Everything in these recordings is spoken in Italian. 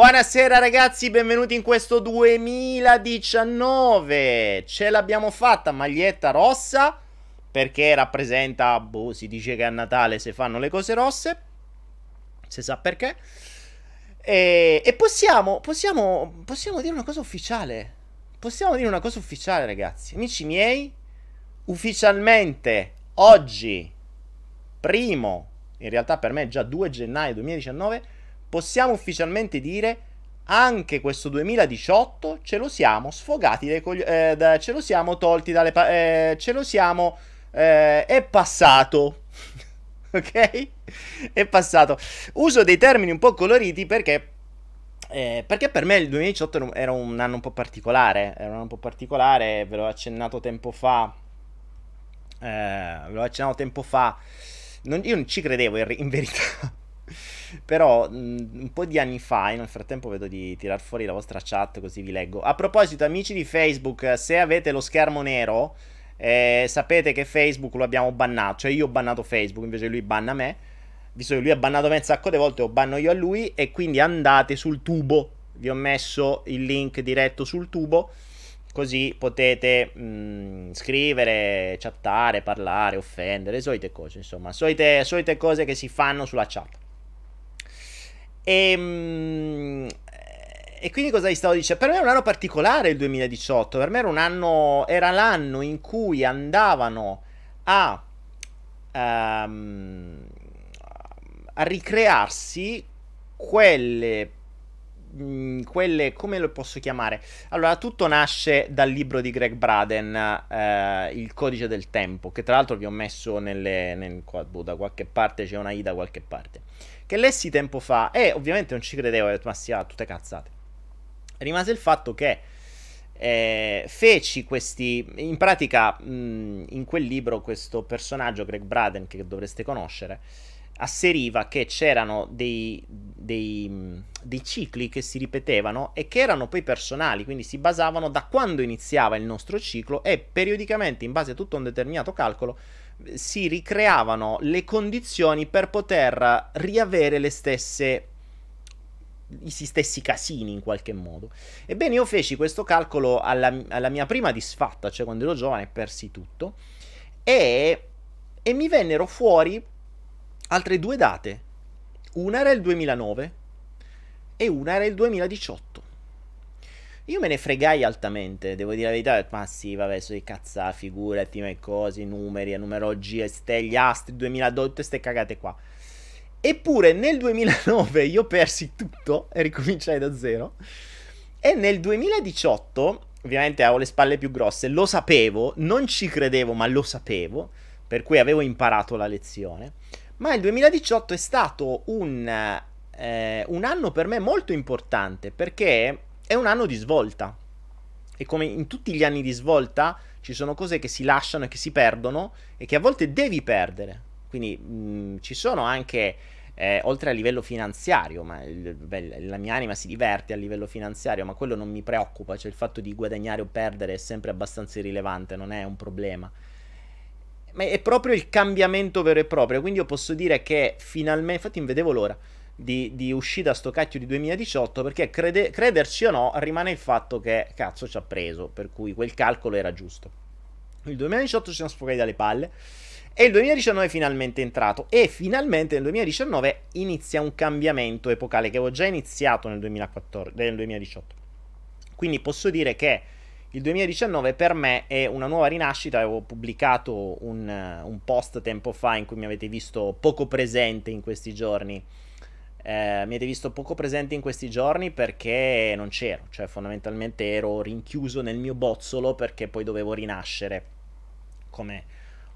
Buonasera ragazzi, benvenuti in questo 2019. Ce l'abbiamo fatta, maglietta rossa, perché rappresenta, boh, si dice che a Natale si fanno le cose rosse, si sa perché. E possiamo dire una cosa ufficiale. Possiamo dire una cosa ufficiale ragazzi, amici miei. Ufficialmente oggi, primo, in realtà per me è già 2 gennaio 2019, possiamo ufficialmente dire anche questo 2018 ce lo siamo sfogati dai ce lo siamo tolti dalle ce lo siamo è passato. Ok? È passato. Uso dei termini un po' coloriti perché per me il 2018 era un anno un po' particolare, ve l'ho accennato tempo fa. Io non ci credevo in verità. Però un po' di anni fa, nel frattempo vedo di tirar fuori la vostra chat così vi leggo. A proposito amici di Facebook, se avete lo schermo nero, sapete che Facebook lo abbiamo bannato. Cioè io ho bannato Facebook, invece lui banna me. Visto che lui ha bannato me un sacco di volte, lo banno io a lui. E quindi andate sul tubo, vi ho messo il link diretto sul tubo, così potete scrivere, chattare, parlare, offendere, solite cose, insomma, solite cose che si fanno sulla chat. E quindi cosa gli stavo dicendo? Per me è un anno particolare il 2018. Per me era un anno, era l'anno in cui andavano a ricrearsi quelle, come lo posso chiamare? Allora, tutto nasce dal libro di Gregg Braden, Il codice del tempo, che tra l'altro vi ho messo da qualche parte, c'è una i da qualche parte, che lessi tempo fa e ovviamente non ci credevo, ho detto ma sia tutte cazzate. Rimase il fatto che feci questi, in pratica in quel libro questo personaggio Gregg Braden, che dovreste conoscere, asseriva che c'erano dei cicli che si ripetevano e che erano poi personali, quindi si basavano da quando iniziava il nostro ciclo e periodicamente, in base a tutto un determinato calcolo, si ricreavano le condizioni per poter riavere gli stessi casini in qualche modo. Ebbene, io feci questo calcolo alla mia prima disfatta, cioè quando ero giovane persi tutto, e mi vennero fuori altre due date. Una era il 2009 e una era il 2018. Io me ne fregai altamente, devo dire la verità, ma sì, vabbè, so di cazzà, figurati, ma cose, numeri, numerologia, gli astri, 2012, ste cagate qua. Eppure nel 2009 io persi tutto e ricominciai da zero, e nel 2018, ovviamente avevo le spalle più grosse, lo sapevo, non ci credevo, ma lo sapevo, per cui avevo imparato la lezione, ma il 2018 è stato un anno per me molto importante, perché è un anno di svolta, e come in tutti gli anni di svolta ci sono cose che si lasciano e che si perdono e che a volte devi perdere, quindi ci sono anche, oltre a livello finanziario, ma la mia anima si diverte a livello finanziario, ma quello non mi preoccupa, cioè il fatto di guadagnare o perdere è sempre abbastanza irrilevante, non è un problema, ma è proprio il cambiamento vero e proprio. Quindi io posso dire che finalmente, infatti non vedevo l'ora di uscire da sto cacchio di 2018, perché crederci o no rimane il fatto che cazzo ci ha preso, per cui quel calcolo era giusto. Il 2018 ci siamo sfogati dalle palle e il 2019 è finalmente entrato, e finalmente nel 2019 inizia un cambiamento epocale che avevo già iniziato nel 2018. Quindi posso dire che il 2019 per me è una nuova rinascita. Avevo pubblicato un post tempo fa in cui mi avete visto poco presente in questi giorni. Mi avete visto poco presente in questi giorni perché non c'ero, cioè fondamentalmente ero rinchiuso nel mio bozzolo, perché poi dovevo rinascere come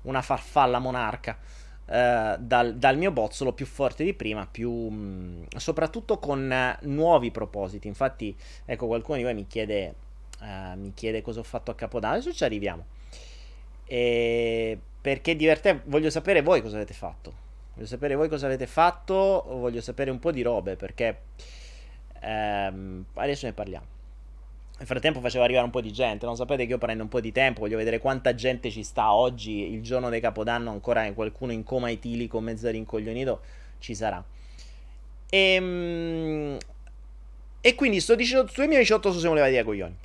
una farfalla monarca dal mio bozzolo, più forte di prima, soprattutto con nuovi propositi. Infatti ecco, qualcuno di voi mi chiede cosa ho fatto a Capodanno, adesso ci arriviamo, perché voglio sapere voi cosa avete fatto. Voglio sapere voi cosa avete fatto, voglio sapere un po' di robe, perché adesso ne parliamo. Nel frattempo facevo arrivare un po' di gente, non sapete che io prendo un po' di tempo, voglio vedere quanta gente ci sta oggi, il giorno del Capodanno ancora qualcuno in coma etilico, mezzo rincoglionito, ci sarà. E quindi sto 2018 siamo levati dai coglioni.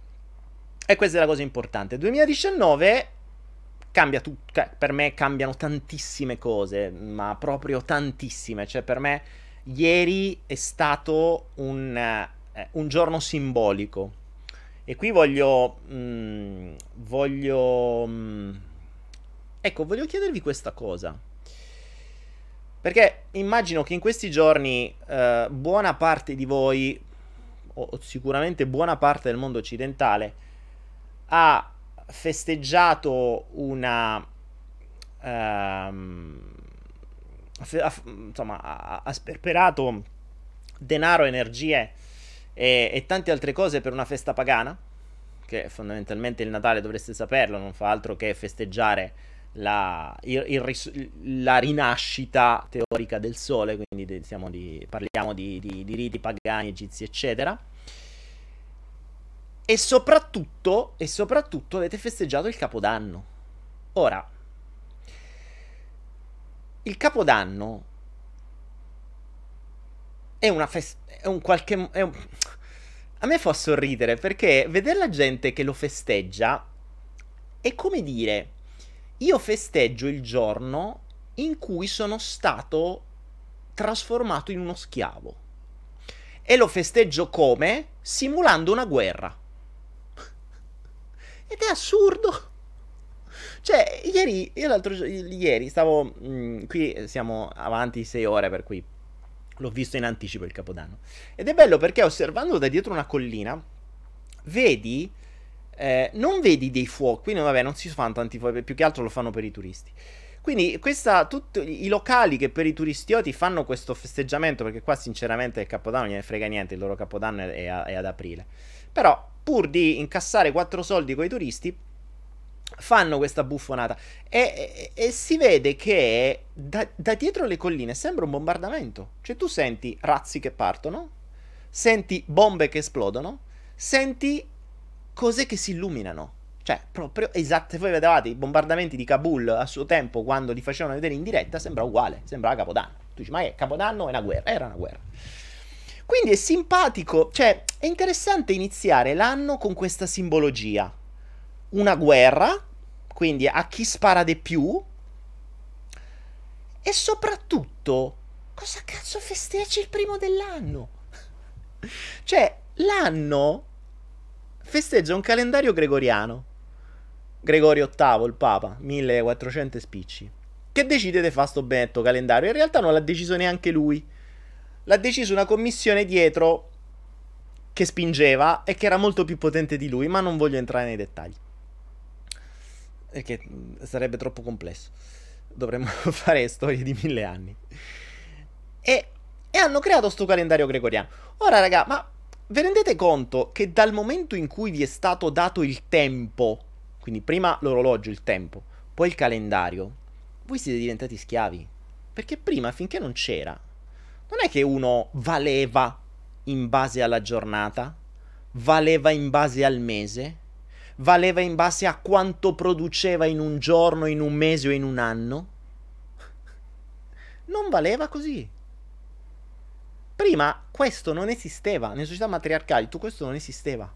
E questa è la cosa importante. 2019 cambia tutto. Per me cambiano tantissime cose, ma proprio tantissime. Cioè, per me ieri è stato un giorno simbolico. E qui voglio chiedervi questa cosa, perché immagino che in questi giorni buona parte di voi, o sicuramente buona parte del mondo occidentale, ha festeggiato ha sperperato denaro, energie e tante altre cose per una festa pagana, che fondamentalmente il Natale, dovreste saperlo, non fa altro che festeggiare la rinascita teorica del sole, quindi parliamo di riti pagani, egizi, eccetera. E soprattutto avete festeggiato il Capodanno. Ora, il Capodanno è un... A me fa sorridere, perché vedere la gente che lo festeggia è come dire: io festeggio il giorno in cui sono stato trasformato in uno schiavo, e lo festeggio come? Simulando una guerra. Ed è assurdo. Cioè, ieri stavo qui, siamo avanti 6 ore, per cui l'ho visto in anticipo il Capodanno. Ed è bello perché, osservando da dietro una collina, vedi, non vedi dei fuochi. Quindi, vabbè, non si fanno tanti fuochi, più che altro lo fanno per i turisti. Quindi tutti i locali che per i turistioti fanno questo festeggiamento, perché qua sinceramente il Capodanno non gliene frega niente, il loro Capodanno è ad aprile. Però, pur di incassare 4 soldi coi turisti, fanno questa buffonata. E si vede che da dietro le colline sembra un bombardamento. Cioè, tu senti razzi che partono, senti bombe che esplodono, senti cose che si illuminano. Cioè, proprio esatto. Voi vedevate i bombardamenti di Kabul a suo tempo, quando li facevano vedere in diretta, sembra uguale, sembrava Capodanno. Tu dici: ma è Capodanno, è una guerra. Era una guerra. Quindi è simpatico, cioè è interessante iniziare l'anno con questa simbologia. Una guerra, quindi a chi spara di più, e soprattutto cosa cazzo festeggi il primo dell'anno? Cioè, l'anno festeggia un calendario gregoriano, Gregorio VIII, il Papa, 1400 spicci, che decide di fare sto benedetto calendario. In realtà non l'ha deciso neanche lui, l'ha deciso una commissione dietro che spingeva e che era molto più potente di lui, ma non voglio entrare nei dettagli, perché sarebbe troppo complesso, dovremmo fare storie di 1000 anni. E hanno creato sto calendario gregoriano. Ora, raga, ma vi rendete conto che dal momento in cui vi è stato dato il tempo, quindi prima l'orologio, il tempo, poi il calendario, voi siete diventati schiavi? Perché prima, finché non c'era, non è che uno valeva in base alla giornata, valeva in base al mese, valeva in base a quanto produceva in un giorno, in un mese o in un anno. Non valeva così. Prima questo non esisteva. Nelle società matriarcali questo non esisteva.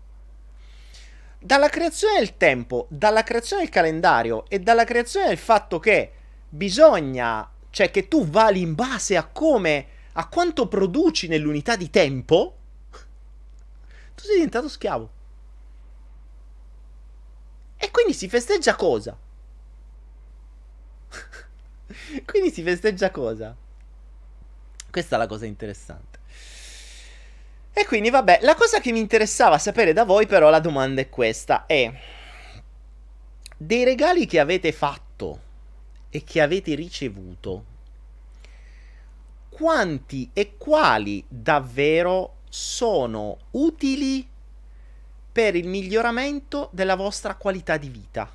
Dalla creazione del tempo, dalla creazione del calendario e dalla creazione del fatto che bisogna, cioè che tu vali in base a come, a quanto produci nell'unità di tempo, tu sei diventato schiavo. E quindi si festeggia cosa? Quindi si festeggia cosa? Questa è la cosa interessante. E quindi, vabbè, la cosa che mi interessava sapere da voi, però, la domanda è questa: è dei regali che avete fatto e che avete ricevuto, quanti e quali davvero sono utili per il miglioramento della vostra qualità di vita?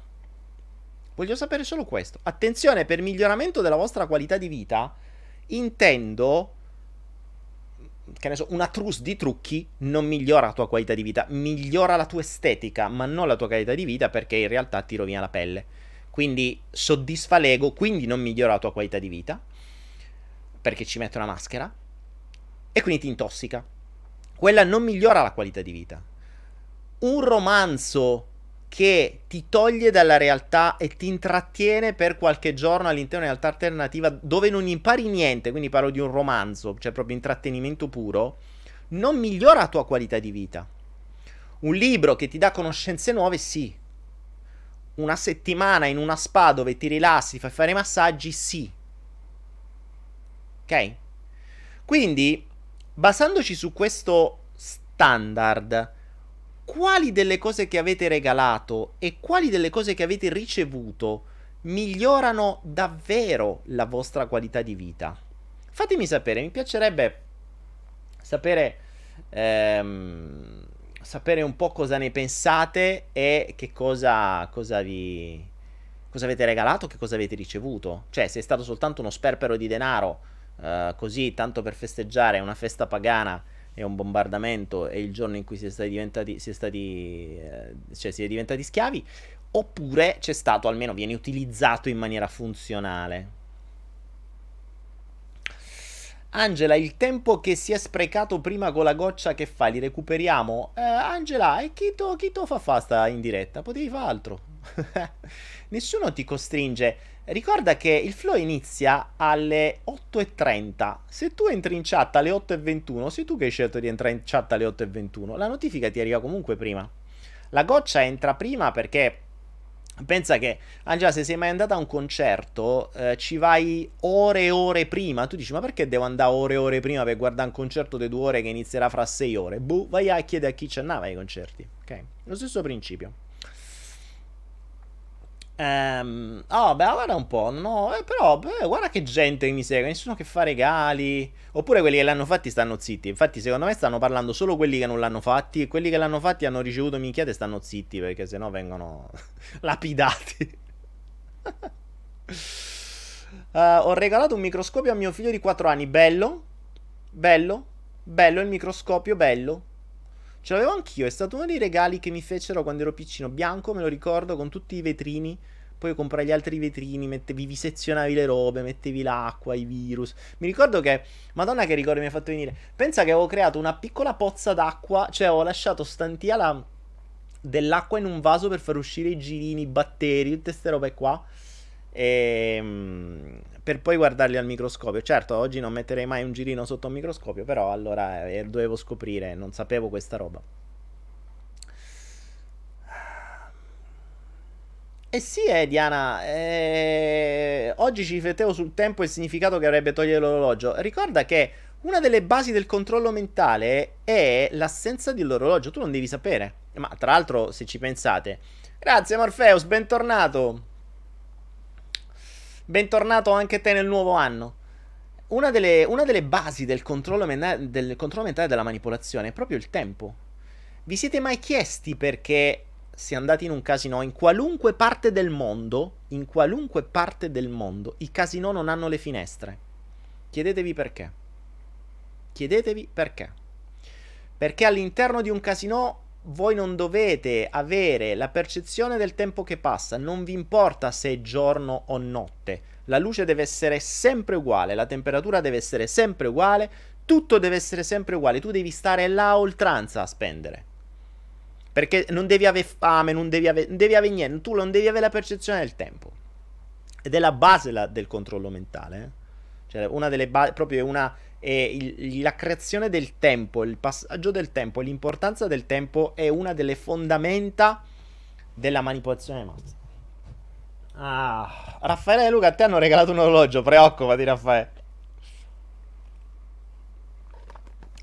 Voglio sapere solo questo. Attenzione, per miglioramento della vostra qualità di vita intendo, che ne so, una trousse di trucchi non migliora la tua qualità di vita, migliora la tua estetica, ma non la tua qualità di vita, perché in realtà ti rovina la pelle. Quindi soddisfa l'ego, quindi non migliora la tua qualità di vita, perché ci mette una maschera e quindi ti intossica. quella non migliora la qualità di vita. Un romanzo che ti toglie dalla realtà e ti intrattiene per qualche giorno all'interno di realtà alternativa dove non impari niente, quindi parlo di un romanzo, cioè proprio intrattenimento puro, non migliora la tua qualità di vita. Un libro che ti dà conoscenze nuove, sì. Una settimana in una spa dove ti rilassi, fai fare massaggi, sì. Ok? Quindi, basandoci su questo standard, quali delle cose che avete regalato e quali delle cose che avete ricevuto migliorano davvero la vostra qualità di vita? Fatemi sapere, mi piacerebbe sapere un po' cosa ne pensate e che cosa avete regalato, che cosa avete ricevuto. Cioè, se è stato soltanto uno sperpero di denaro, così tanto per festeggiare una festa pagana e un bombardamento e il giorno in cui si è diventati schiavi, oppure c'è stato, almeno viene utilizzato in maniera funzionale. Angela, il tempo che si è sprecato prima con la goccia, che fa? Li recuperiamo? Angela, e chi to fa sta in diretta? Potevi fare altro. Nessuno ti costringe. Ricorda che il flow inizia alle 8:30. Se tu entri in chat alle 8:21, sei tu che hai scelto di entrare in chat alle 8:21, la notifica ti arriva comunque prima. La goccia entra prima perché pensa che, Angela, se sei mai andata a un concerto, ci vai ore e ore prima. Tu dici, ma perché devo andare ore e ore prima per guardare un concerto di 2 ore che inizierà fra 6 ore? Boh, vai a chiedere a chi ci andava ai concerti. Ok, lo stesso principio. Guarda un po', no, guarda che gente mi segue, nessuno che fa regali, oppure quelli che l'hanno fatti stanno zitti. Infatti secondo me stanno parlando solo quelli che non l'hanno fatti, e quelli che l'hanno fatti hanno ricevuto minchiate e stanno zitti, perché sennò vengono lapidati. Ho regalato un microscopio a mio figlio di 4 anni, bello il microscopio, bello. Ce l'avevo anch'io, è stato uno dei regali che mi fecero quando ero piccino, bianco, me lo ricordo, con tutti i vetrini. Poi comprai gli altri vetrini, mettevi, visezionavi le robe, mettevi l'acqua, i virus. Mi ricordo che, madonna che ricordo mi ha fatto venire. Pensa che avevo creato una piccola pozza d'acqua, cioè ho lasciato stantia dell'acqua in un vaso per far uscire i girini, i batteri, tutte ste robe qua, e per poi guardarli al microscopio. Certo, oggi non metterei mai un girino sotto un microscopio, però allora dovevo scoprire, non sapevo questa roba. E sì, Diana, oggi ci riflettevo sul tempo e il significato che avrebbe togliere l'orologio. Ricorda che una delle basi del controllo mentale è l'assenza dell'orologio, tu non devi sapere. Ma tra l'altro, se ci pensate, grazie Morpheus, bentornato. Bentornato anche te nel nuovo anno. Una delle basi del controllo mentale della manipolazione è proprio il tempo. Vi siete mai chiesti perché, se andate in un casino, in qualunque parte del mondo, i casinò non hanno le finestre? Chiedetevi perché. Perché all'interno di un casinò voi non dovete avere la percezione del tempo che passa, non vi importa se è giorno o notte, la luce deve essere sempre uguale, la temperatura deve essere sempre uguale, tutto deve essere sempre uguale, tu devi stare là a oltranza a spendere, perché non devi avere fame, non devi avere niente, tu non devi avere la percezione del tempo, ed è la base del controllo mentale, eh? Cioè una delle basi, proprio una... la creazione del tempo, il passaggio del tempo, l'importanza del tempo è una delle fondamenta della manipolazione massa. Raffaele e Luca, a te hanno regalato un orologio, preoccupati Raffaele.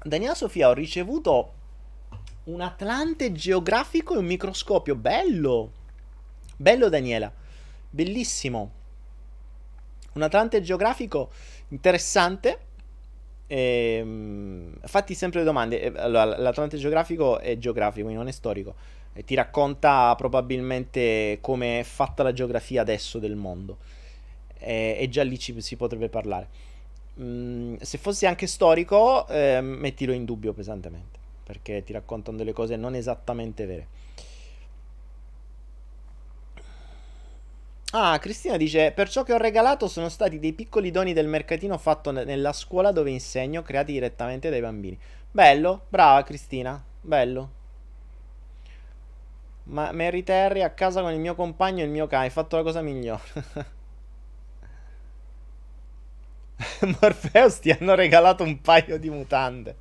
Daniela Sofia, ho ricevuto un atlante geografico e un microscopio, bello Daniela, bellissimo, un atlante geografico interessante. Fatti sempre le domande. Allora, l'Atlante geografico è geografico, quindi non è storico, e ti racconta probabilmente come è fatta la geografia adesso del mondo, e già lì si potrebbe parlare. Se fosse anche storico, mettilo in dubbio pesantemente, perché ti raccontano delle cose non esattamente vere. Cristina dice, per ciò che ho regalato sono stati dei piccoli doni del mercatino fatto nella scuola dove insegno, creati direttamente dai bambini. Bello, brava Cristina, bello. Ma Mary Terry a casa con il mio compagno e il mio cane, hai fatto la cosa migliore. Morpheus, ti hanno regalato un paio di mutande.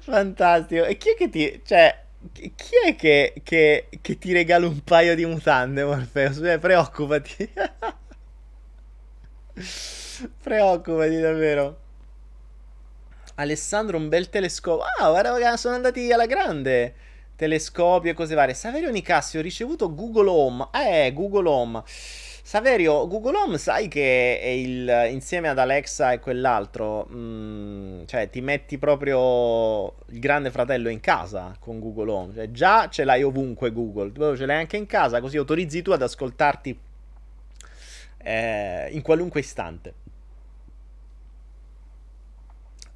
Fantastico. E chi è che ti... cioè, chi è che ti regala un paio di mutande, Morpheus? Preoccupati. Preoccupati davvero. Alessandro, un bel telescopio. Ah, guarda, sono andati alla grande. Telescopio e cose varie. Saverio Nicasio, ho ricevuto Google Home. Google Home. Saverio, Google Home sai che è il, insieme ad Alexa e quell'altro, cioè ti metti proprio il grande fratello in casa con Google Home. Cioè, già ce l'hai ovunque Google, ce l'hai anche in casa, così autorizzi tu ad ascoltarti in qualunque istante.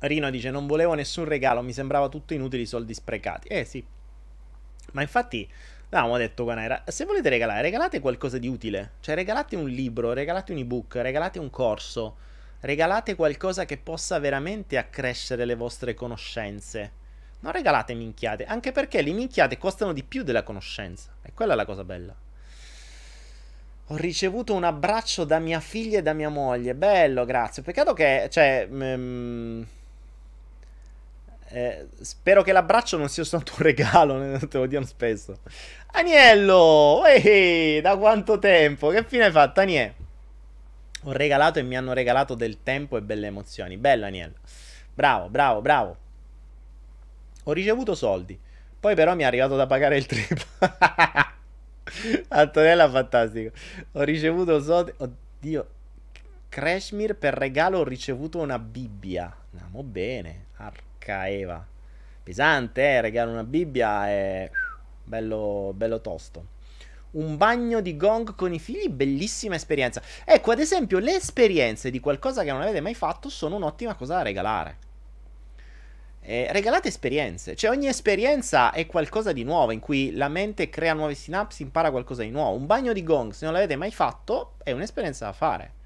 Rino dice: non volevo nessun regalo, mi sembrava tutto inutili, soldi sprecati. Sì, ma infatti... No, ho detto Anaera, se volete regalare, regalate qualcosa di utile. Cioè, regalate un libro, regalate un ebook, regalate un corso, regalate qualcosa che possa veramente accrescere le vostre conoscenze. Non regalate minchiate, anche perché le minchiate costano di più della conoscenza. E quella è la cosa bella. Ho ricevuto un abbraccio da mia figlia e da mia moglie. Bello, grazie. Peccato che... cioè... spero che l'abbraccio non sia stato un regalo, te lo diano spesso. Aniello, da quanto tempo? Che fine hai fatto, Aniello? Ho regalato e mi hanno regalato del tempo e belle emozioni. Bello, Aniello. Bravo, bravo, bravo. Ho ricevuto soldi. Poi però mi è arrivato da pagare il trip. Antonella, fantastico. Ho ricevuto soldi. Oddio. Kashmir, per regalo ho ricevuto una Bibbia. Andiamo bene. Eva, pesante, regalo una Bibbia è bello, bello tosto. Un bagno di gong con i figli, bellissima esperienza. Ecco, ad esempio, le esperienze di qualcosa che non avete mai fatto sono un'ottima cosa da regalare. Regalate esperienze, cioè ogni esperienza è qualcosa di nuovo in cui la mente crea nuove sinapsi, impara qualcosa di nuovo. Un bagno di gong, se non l'avete mai fatto, è un'esperienza da fare.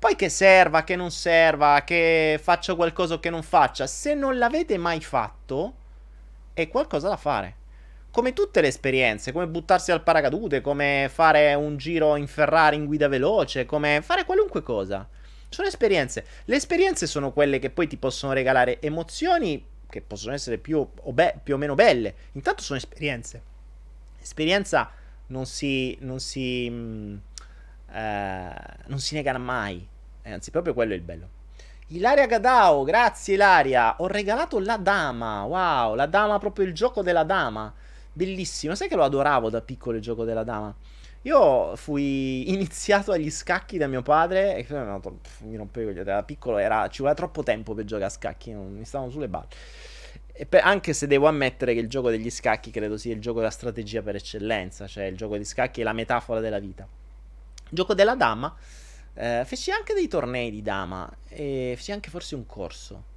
Poi che serva, che non serva, che faccia qualcosa o che non faccia, se non l'avete mai fatto, è qualcosa da fare. Come tutte le esperienze, come buttarsi al paracadute, come fare un giro in Ferrari in guida veloce, come fare qualunque cosa. Sono esperienze. Le esperienze sono quelle che poi ti possono regalare emozioni che possono essere più o meno belle. Intanto sono esperienze. L'esperienza non si negherà mai, anzi proprio quello è il bello. Ilaria Gadao, grazie Ilaria. Ho regalato la dama. Wow, la dama, proprio il gioco della dama, bellissimo. Sai che lo adoravo da piccolo il gioco della dama? Io fui iniziato agli scacchi da mio padre e mi rompevo, da piccolo ci voleva troppo tempo per giocare a scacchi, non mi stavano sulle balle. Anche se devo ammettere che il gioco degli scacchi credo sia il gioco della strategia per eccellenza, cioè il gioco degli scacchi è la metafora della vita. Gioco della dama, feci anche dei tornei di dama e feci anche forse un corso.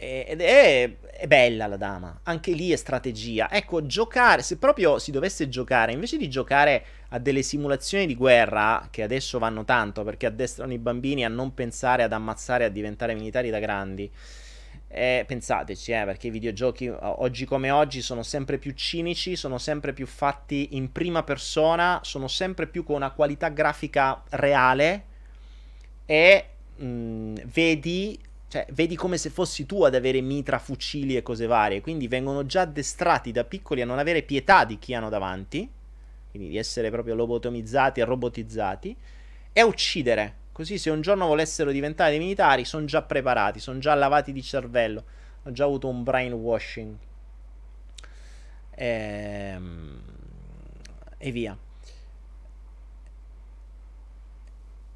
Ed è bella la dama, anche lì è strategia. Ecco, giocare, se proprio si dovesse giocare, invece di giocare a delle simulazioni di guerra, che adesso vanno tanto perché addestrano i bambini a non pensare ad ammazzare, a diventare militari da grandi. Pensateci, perché i videogiochi oggi come oggi sono sempre più cinici, sono sempre più fatti in prima persona, sono sempre più con una qualità grafica reale e vedi come se fossi tu ad avere mitra, fucili e cose varie, quindi vengono già addestrati da piccoli a non avere pietà di chi hanno davanti, quindi di essere proprio lobotomizzati e robotizzati e a uccidere. Così se un giorno volessero diventare dei militari sono già preparati, sono già lavati di cervello, ho già avuto un brainwashing e via.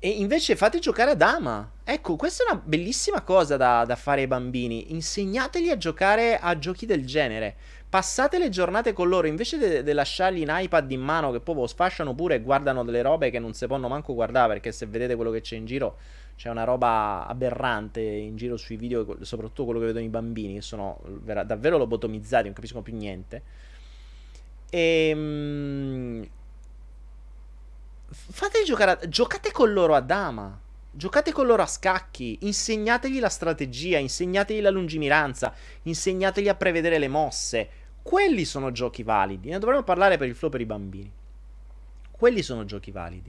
E invece fate giocare a dama. Ecco, questa è una bellissima cosa da fare ai bambini. Insegnateli a giocare a giochi del genere. Passate le giornate con loro, invece di lasciargli un iPad in mano che poi lo sfasciano pure e guardano delle robe che non si possono manco guardare, perché se vedete quello che c'è in giro, c'è una roba aberrante in giro sui video, soprattutto quello che vedono i bambini, che sono davvero lobotomizzati, non capiscono più niente. Fate giocate con loro a dama. Giocate con loro a scacchi, insegnategli la strategia, insegnategli la lungimiranza, insegnategli a prevedere le mosse. Quelli sono giochi validi. Ne dovremmo parlare per il flow per i bambini. Quelli sono giochi validi.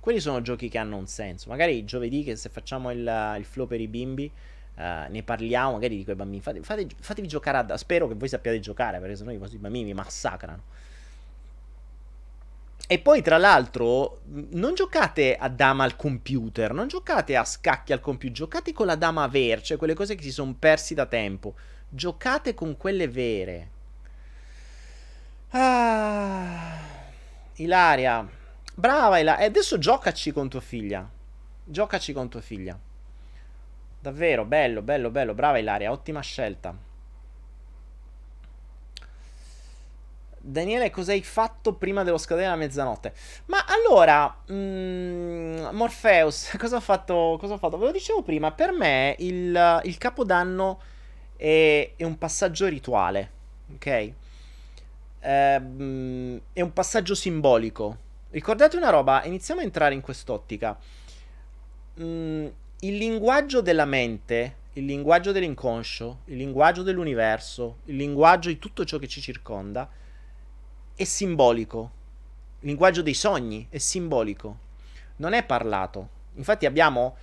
Quelli sono giochi che hanno un senso. Magari giovedì, che se facciamo il flow per i bimbi, ne parliamo magari di quei bambini. Fatevi giocare spero che voi sappiate giocare, perché sennò i vostri bambini vi massacrano. E poi tra l'altro non giocate a dama al computer, non giocate a scacchi al computer, giocate con la dama vera, cioè quelle cose che si sono persi da tempo, giocate con quelle vere. Ah, Ilaria, brava Ilaria, e adesso giocaci con tua figlia, giocaci con tua figlia, davvero bello, bello, bello, brava Ilaria, ottima scelta. Daniele, cosa hai fatto prima dello scadere della mezzanotte? Ma allora, Morpheus, cosa ho fatto? Ve lo dicevo prima, per me il Capodanno è un passaggio rituale, ok? È un passaggio simbolico. Ricordate una roba, iniziamo a entrare in quest'ottica. Il linguaggio della mente, il linguaggio dell'inconscio, il linguaggio dell'universo, il linguaggio di tutto ciò che ci circonda è simbolico. Il linguaggio dei sogni è simbolico, non è parlato. Infatti abbiamo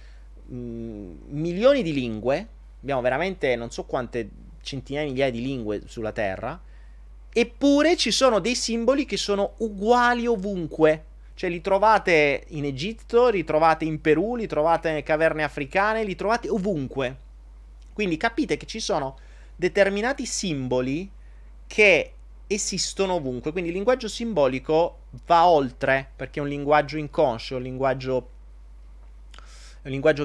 milioni di lingue, abbiamo veramente non so quante centinaia di migliaia di lingue sulla Terra, eppure ci sono dei simboli che sono uguali ovunque. Cioè li trovate in Egitto, li trovate in Perù, li trovate nelle caverne africane, li trovate ovunque. Quindi capite che ci sono determinati simboli che esistono ovunque, quindi il linguaggio simbolico va oltre, perché è un linguaggio inconscio, è un linguaggio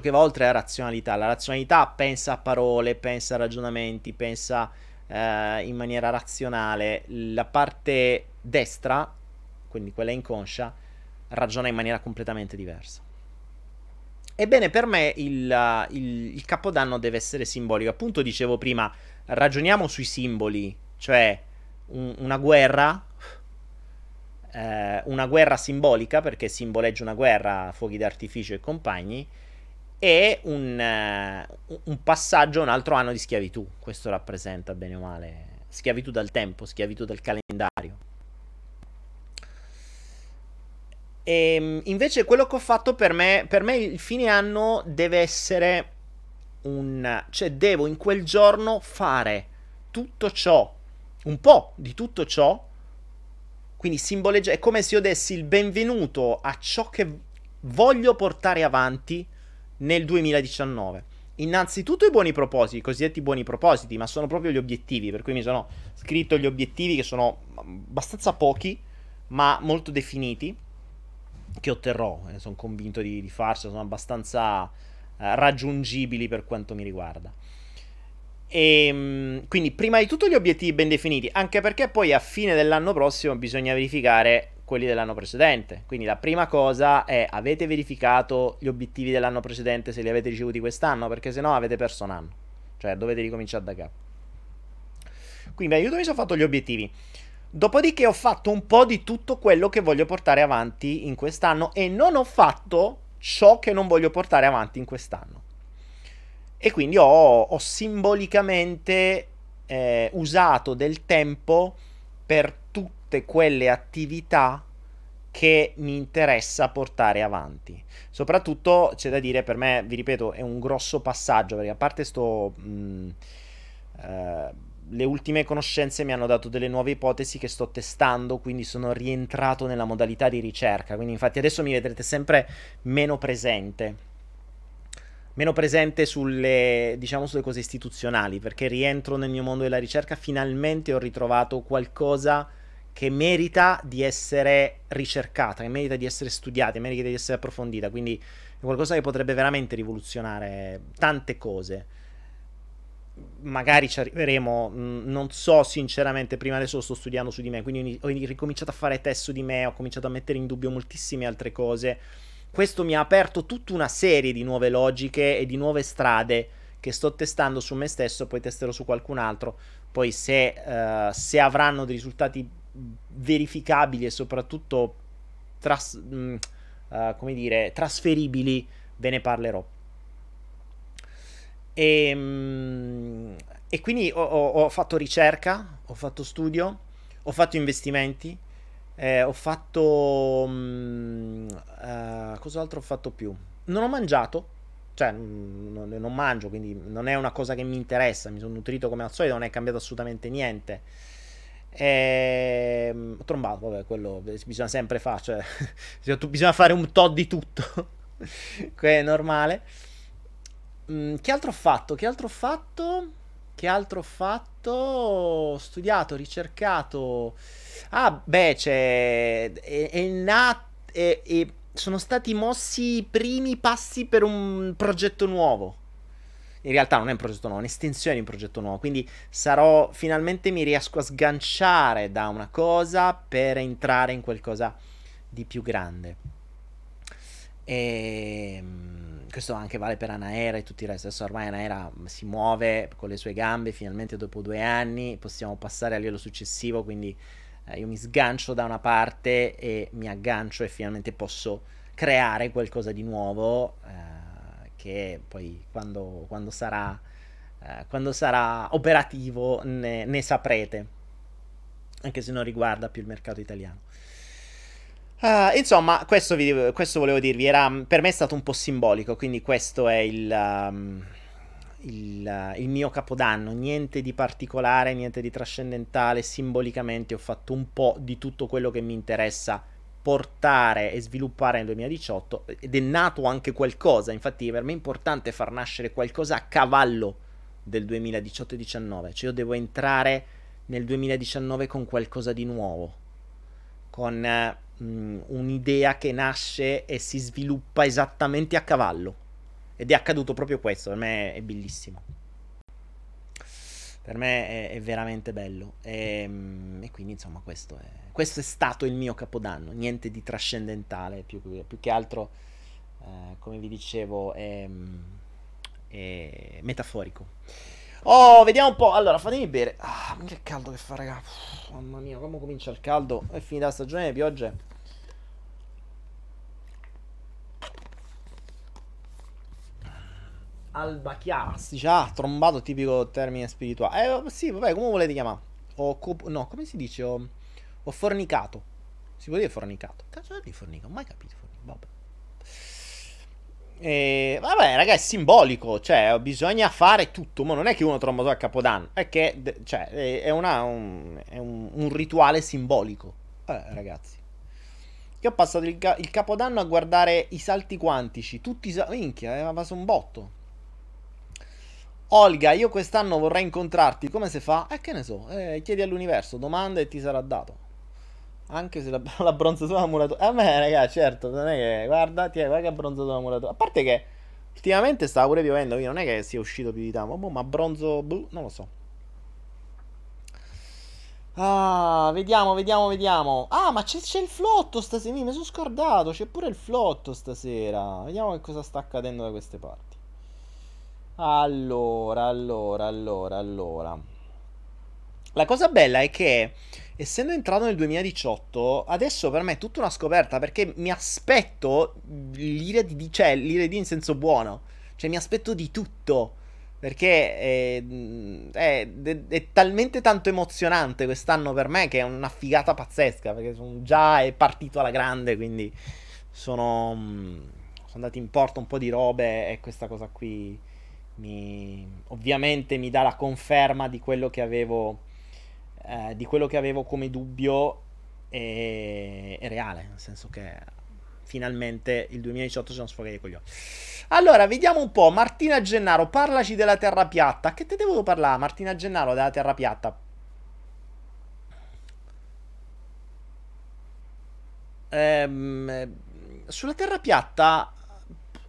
che va oltre la razionalità. La razionalità pensa a parole, pensa a ragionamenti, pensa in maniera razionale. La parte destra, quindi quella inconscia, ragiona in maniera completamente diversa. Ebbene, per me il Capodanno deve essere simbolico. Appunto dicevo prima, ragioniamo sui simboli, cioè una guerra simbolica, perché simboleggia una guerra, fuochi d'artificio e compagni, e un passaggio a un altro anno di schiavitù. Questo rappresenta, bene o male, schiavitù dal tempo, schiavitù dal calendario. E invece quello che ho fatto, per me il fine anno deve essere cioè devo in quel giorno fare tutto ciò, un po' di tutto ciò, quindi simboleggia, è come se io dessi il benvenuto a ciò che voglio portare avanti nel 2019. Innanzitutto i buoni propositi, i cosiddetti buoni propositi, ma sono proprio gli obiettivi, per cui mi sono scritto gli obiettivi, che sono abbastanza pochi, ma molto definiti, che otterrò, sono convinto di farcela, sono abbastanza raggiungibili per quanto mi riguarda. E quindi prima di tutto gli obiettivi ben definiti, anche perché poi a fine dell'anno prossimo bisogna verificare quelli dell'anno precedente. Quindi la prima cosa è: avete verificato gli obiettivi dell'anno precedente, se li avete ricevuti quest'anno? Perché se no avete perso un anno, cioè dovete ricominciare da capo. Quindi mi aiuto, mi sono fatto gli obiettivi, dopodiché ho fatto un po' di tutto quello che voglio portare avanti in quest'anno e non ho fatto ciò che non voglio portare avanti in quest'anno. E quindi ho simbolicamente usato del tempo per tutte quelle attività che mi interessa portare avanti. Soprattutto c'è da dire, per me, vi ripeto, è un grosso passaggio, perché a parte le ultime conoscenze mi hanno dato delle nuove ipotesi che sto testando, quindi sono rientrato nella modalità di ricerca. Quindi infatti adesso mi vedrete sempre meno presente sulle cose istituzionali, perché rientro nel mio mondo della ricerca. Finalmente ho ritrovato qualcosa che merita di essere ricercata, che merita di essere studiata, che merita di essere approfondita, quindi è qualcosa che potrebbe veramente rivoluzionare tante cose. Magari ci arriveremo, non so sinceramente, prima adesso lo sto studiando su di me, quindi ho ricominciato a fare test su di me, ho cominciato a mettere in dubbio moltissime altre cose. Questo mi ha aperto tutta una serie di nuove logiche e di nuove strade che sto testando su me stesso, poi testerò su qualcun altro. Poi se avranno dei risultati verificabili e soprattutto trasferibili, ve ne parlerò. E quindi ho fatto ricerca, ho fatto studio, ho fatto investimenti, ho fatto... cos'altro ho fatto più? Non ho mangiato, cioè non mangio, quindi non è una cosa che mi interessa, mi sono nutrito come al solito, non è cambiato assolutamente niente. Ho trombato, vabbè, quello bisogna sempre fare, cioè bisogna fare un tot di tutto, che è normale. Che altro ho fatto? Ho studiato, ricercato. Ah, beh, c'è sono stati mossi i primi passi per un progetto nuovo. In realtà non è un progetto nuovo, è un'estensione di un progetto nuovo, quindi finalmente mi riesco a sganciare da una cosa per entrare in qualcosa di più grande. E questo anche vale per Anaera e tutti i resti. Adesso ormai Anaera si muove con le sue gambe, finalmente dopo 2 anni possiamo passare al livello successivo, quindi io mi sgancio da una parte e mi aggancio e finalmente posso creare qualcosa di nuovo, che poi quando sarà operativo ne saprete, anche se non riguarda più il mercato italiano. Insomma, questo volevo dirvi, per me è stato un po' simbolico, quindi questo è il mio capodanno, niente di particolare, niente di trascendentale, simbolicamente ho fatto un po' di tutto quello che mi interessa portare e sviluppare nel 2018, ed è nato anche qualcosa. Infatti per me è importante far nascere qualcosa a cavallo del 2018-19, cioè io devo entrare nel 2019 con qualcosa di nuovo, con un'idea che nasce e si sviluppa esattamente a cavallo, ed è accaduto proprio questo. Per me è bellissimo, per me è veramente bello, e quindi insomma questo è stato il mio capodanno, niente di trascendentale, più che altro, come vi dicevo, è metaforico. Oh, vediamo un po', allora fatemi bere. Ah, che caldo che fa, raga. Mamma mia, come comincia il caldo, è finita la stagione delle piogge. Albachiara, si già trombato, tipico termine spirituale. Sì, vabbè, come volete chiamare? No, come si dice? Ho fornicato. Si può dire fornicato? Cazzo di fornicato, mai capito. Vabbè. Vabbè, raga, è simbolico. Cioè, bisogna fare tutto. Ma non è che uno tromba solo a Capodanno, è che è un rituale simbolico. Vabbè, ragazzi, che ho passato il Capodanno a guardare i salti quantici. Tutti minchia, ma sono un botto. Olga, io quest'anno vorrei incontrarti, come si fa? Che ne so, chiedi all'universo, domanda e ti sarà dato. Anche se la bronzatura muratura... A me, raga, certo, non è che... Guarda che bronzatura muratura... A parte che ultimamente stava pure piovendo, quindi non è che sia uscito più di tanto, ma bronzo... blu, non lo so. Ah, vediamo. Ah, ma c'è il flotto stasera, mi sono scordato, c'è pure il flotto stasera. Vediamo che cosa sta accadendo da queste parti. Allora. La cosa bella è che, essendo entrato nel 2018, adesso per me è tutta una scoperta, perché mi aspetto l'ire di in senso buono. Cioè mi aspetto di tutto, perché è talmente tanto emozionante quest'anno per me che è una figata pazzesca, perché già è partito alla grande, quindi sono andati in porto un po' di robe, e questa cosa qui ovviamente mi dà la conferma di quello che avevo come dubbio. È reale, nel senso che finalmente il 2018 sono sfogati i coglioni. Allora vediamo un po'. Martina Gennaro, parlaci della terra piatta. Che te devo parlare, Martina Gennaro, della terra piatta? Sulla terra piatta,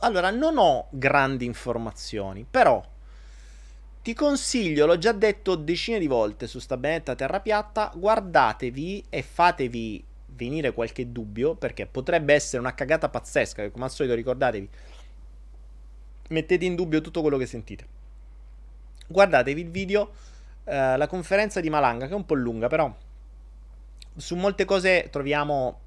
allora, non ho grandi informazioni, però ti consiglio, l'ho già detto decine di volte su sta benetta terra piatta, guardatevi e fatevi venire qualche dubbio, perché potrebbe essere una cagata pazzesca, che come al solito ricordatevi, mettete in dubbio tutto quello che sentite. Guardatevi il video, la conferenza di Malanga, che è un po' lunga, però su molte cose troviamo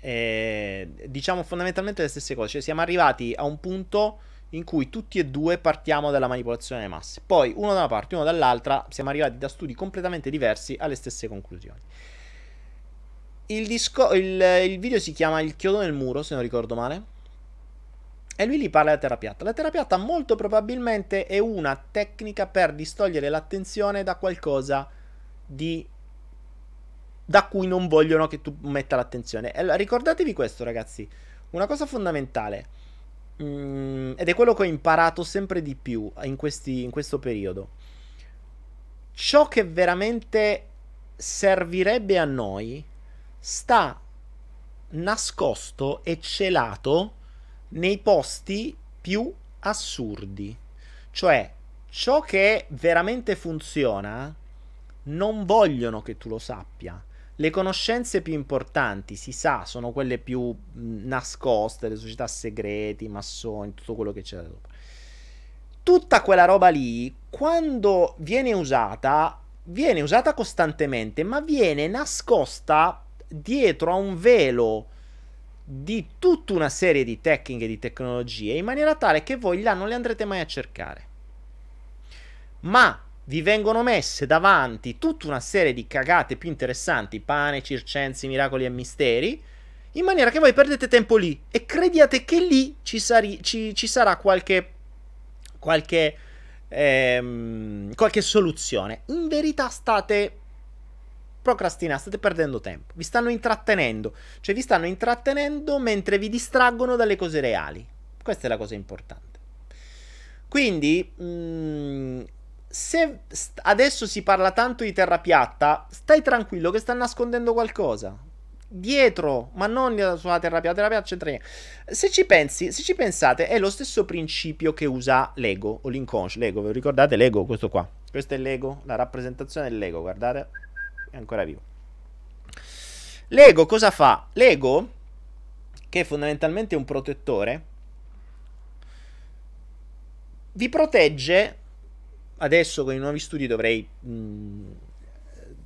diciamo fondamentalmente le stesse cose, cioè siamo arrivati a un punto in cui tutti e due partiamo dalla manipolazione delle masse, poi uno da una parte, uno dall'altra, siamo arrivati da studi completamente diversi alle stesse conclusioni. Il video si chiama Il chiodo nel muro, se non ricordo male, e lui lì parla della terra piatta. La terra piatta molto probabilmente è una tecnica per distogliere l'attenzione da qualcosa di da cui non vogliono che tu metta l'attenzione. E ricordatevi questo, ragazzi, una cosa fondamentale, ed è quello che ho imparato sempre di più in questo periodo. Ciò che veramente servirebbe a noi sta nascosto e celato nei posti più assurdi, cioè ciò che veramente funziona non vogliono che tu lo sappia. Le conoscenze più importanti, si sa, sono quelle più nascoste, le società segrete, i massoni, tutto quello che c'è da dopo. Tutta quella roba lì, quando viene usata costantemente, ma viene nascosta dietro a un velo di tutta una serie di tecniche, di tecnologie, in maniera tale che voi là non le andrete mai a cercare, ma vi vengono messe davanti tutta una serie di cagate più interessanti, pane, circensi, miracoli e misteri, in maniera che voi perdete tempo lì e crediate che lì ci sarà qualche soluzione. In verità state procrastinando, state perdendo tempo, vi stanno intrattenendo, cioè vi stanno intrattenendo mentre vi distraggono dalle cose reali. Questa è la cosa importante. Quindi se adesso si parla tanto di terra piatta, stai tranquillo che sta nascondendo qualcosa dietro, ma non sulla terra piatta c'entra niente. Se ci pensate, è lo stesso principio che usa l'ego o l'inconscio. L'ego, vi ricordate l'ego? Questo qua, questo è l'ego, la rappresentazione dell'ego, guardate, è ancora vivo. L'ego cosa fa? L'ego, che è fondamentalmente un protettore, vi protegge. Adesso con i nuovi studi dovrei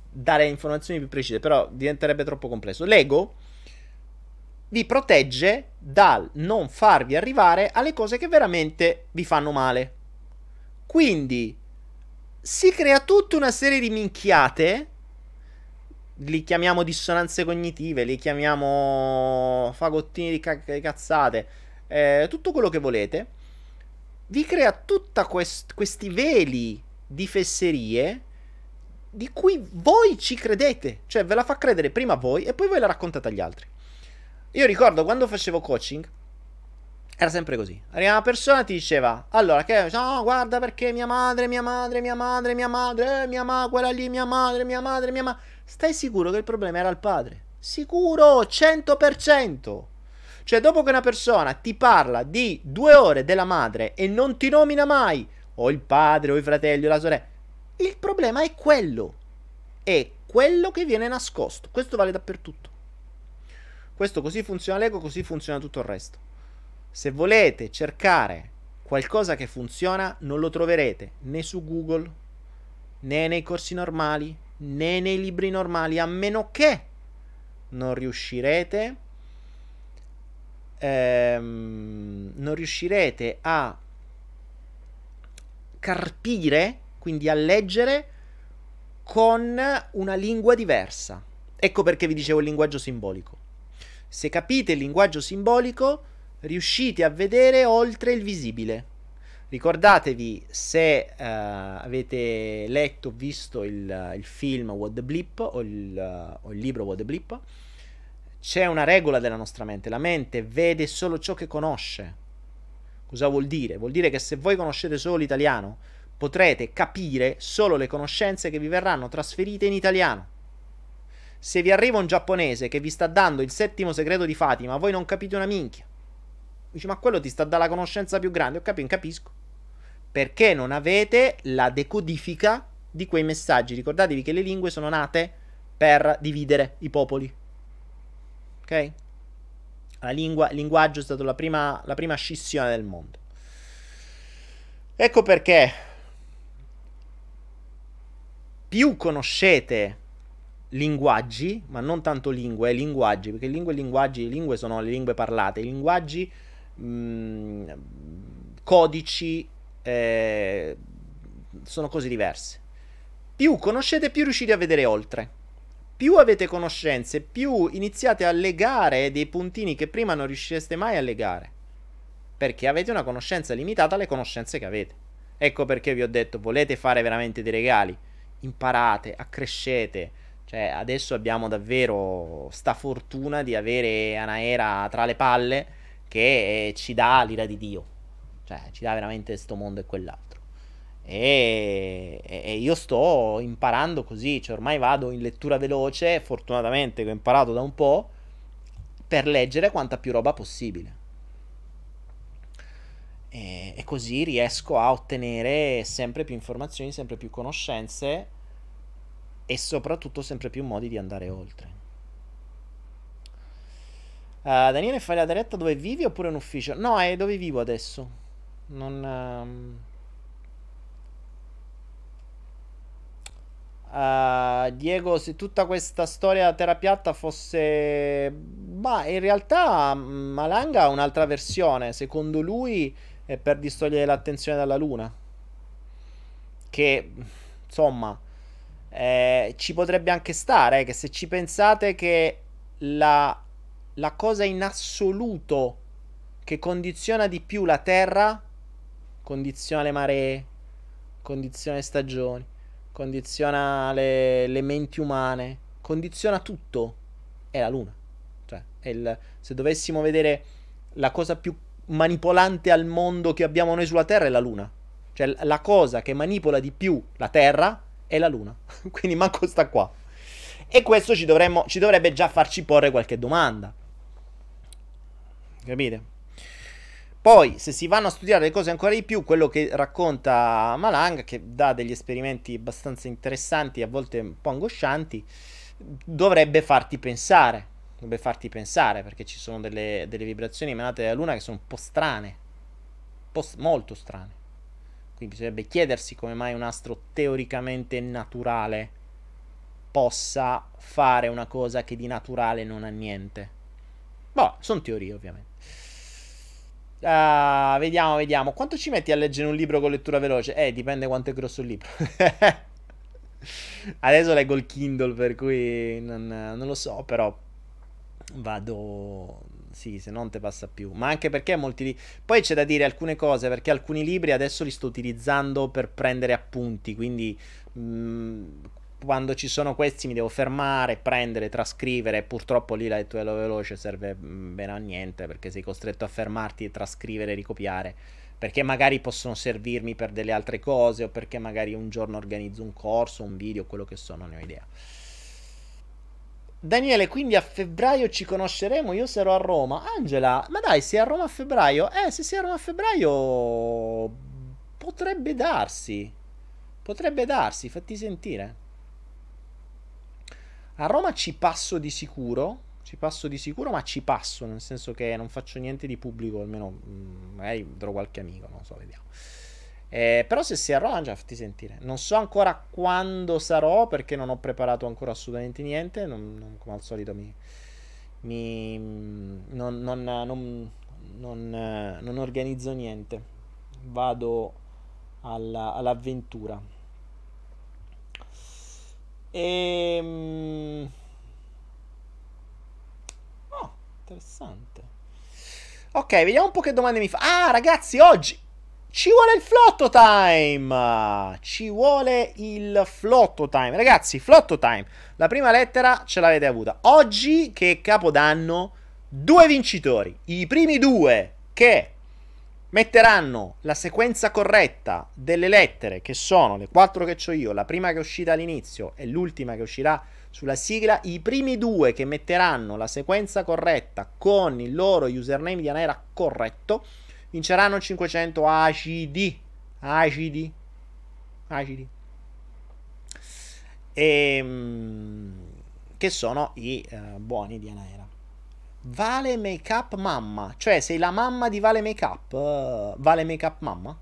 dare informazioni più precise, però diventerebbe troppo complesso. L'ego vi protegge dal non farvi arrivare alle cose che veramente vi fanno male. Quindi si crea tutta una serie di minchiate, li chiamiamo dissonanze cognitive, li chiamiamo fagottini di cazzate, tutto quello che volete. Vi crea tutta questi veli di fesserie di cui voi ci credete, cioè ve la fa credere prima voi e poi voi la raccontate agli altri. Io ricordo quando facevo coaching era sempre così, arriva una persona e ti diceva, allora che no, guarda perché mia madre, stai sicuro che il problema era il padre? Sicuro, 100%. Cioè, dopo che una persona ti parla di 2 ore della madre e non ti nomina mai o il padre o i fratelli o la sorella, il problema è quello. È quello che viene nascosto. Questo vale dappertutto. Questo così funziona l'ego, così funziona tutto il resto. Se volete cercare qualcosa che funziona, non lo troverete né su Google, né nei corsi normali, né nei libri normali, a meno che non riuscirete a carpire, quindi a leggere con una lingua diversa. Ecco perché vi dicevo il linguaggio simbolico. Se capite il linguaggio simbolico, riuscite a vedere oltre il visibile. Ricordatevi, se avete letto o visto il film What the Bleep o il libro What the Bleep, c'è una regola della nostra mente, la mente vede solo ciò che conosce. Cosa vuol dire? Vuol dire che se voi conoscete solo l'italiano, potrete capire solo le conoscenze che vi verranno trasferite in italiano. Se vi arriva un giapponese che vi sta dando il 7° segreto di Fatima, voi non capite una minchia. Dici, ma quello ti sta dando la conoscenza più grande, ho capito, capisco. Perché non avete la decodifica di quei messaggi. Ricordatevi che le lingue sono nate per dividere i popoli. Ok? La lingua, il linguaggio è stato la prima scissione del mondo. Ecco perché più conoscete linguaggi, ma non tanto lingue, linguaggi, perché lingue sono le lingue parlate, linguaggi, codici, sono cose diverse. Più conoscete, più riuscite a vedere oltre, più avete conoscenze, più iniziate a legare dei puntini che prima non riusciste mai a legare, perché avete una conoscenza limitata alle conoscenze che avete. Ecco perché vi ho detto, volete fare veramente dei regali, imparate, accrescete. Cioè, adesso abbiamo davvero sta fortuna di avere Anaera tra le palle che ci dà l'ira di Dio. Cioè, ci dà veramente sto mondo e quell'altro. E io sto imparando così, cioè ormai vado in lettura veloce, fortunatamente che ho imparato da un po', per leggere quanta più roba possibile. E così riesco a ottenere sempre più informazioni, sempre più conoscenze, e soprattutto sempre più modi di andare oltre. Daniele, fai la diretta dove vivi oppure in ufficio? No, è dove vivo adesso. Diego, se tutta questa storia terra piatta fosse... Ma in realtà Malanga ha un'altra versione. Secondo lui è per distogliere l'attenzione dalla luna. Che, insomma... ci potrebbe anche stare che se ci pensate che la cosa in assoluto che condiziona di più la terra, condiziona le maree, condiziona le stagioni, condiziona le menti umane, condiziona tutto, è la luna. Cioè, se dovessimo vedere la cosa più manipolante al mondo che abbiamo noi sulla terra, è la luna. Cioè, la cosa che manipola di più la terra è la luna, quindi manco sta qua. E questo ci dovrebbe già farci porre qualche domanda, capite? Poi se si vanno a studiare le cose ancora di più, quello che racconta Malanga, che dà degli esperimenti abbastanza interessanti, a volte un po' angoscianti, dovrebbe farti pensare, perché ci sono delle vibrazioni emanate dalla luna che sono un po' strane, molto strane. Quindi bisognerebbe chiedersi come mai un astro teoricamente naturale possa fare una cosa che di naturale non ha niente. Boh, sono teorie ovviamente. Vediamo. Quanto ci metti a leggere un libro con lettura veloce? Dipende quanto è grosso il libro. Adesso leggo il Kindle, per cui non lo so, però vado... Sì, se non te passa più. Ma anche perché molti poi c'è da dire alcune cose, perché alcuni libri adesso li sto utilizzando per prendere appunti, quindi quando ci sono questi mi devo fermare, prendere, trascrivere. Purtroppo lì la lettura veloce serve bene a niente, perché sei costretto a fermarti e trascrivere e ricopiare, perché magari possono servirmi per delle altre cose, o perché magari un giorno organizzo un corso, un video, quello che so, non ne ho idea. Daniele, quindi a febbraio ci conosceremo, io sarò a Roma. Angela, ma dai, sei a Roma a febbraio? Se sei a Roma a febbraio potrebbe darsi, fatti sentire. A Roma ci passo di sicuro, ma ci passo, nel senso che non faccio niente di pubblico, almeno magari vedrò qualche amico, non so, vediamo. Però se sei a Roma, già fatti sentire. Non so ancora quando sarò, perché non ho preparato ancora assolutamente niente. Non come al solito non organizzo niente. Vado all'avventura. Interessante. Ok, vediamo un po' che domande mi fa. Ragazzi, oggi ci vuole il flotto time! Ragazzi, flotto time! La prima lettera ce l'avete avuta. Oggi, che è Capodanno, 2 vincitori. I primi 2 che metteranno la sequenza corretta delle lettere, che sono le 4 che ho io, la prima che è uscita all'inizio e l'ultima che uscirà sulla sigla. I primi 2 che metteranno la sequenza corretta con il loro username di Anaera corretto vinceranno 500 acidi, che sono i buoni di Anaera. Vale Make Up Mamma, cioè sei la mamma di Vale Make Up. Vale Make Up Mamma?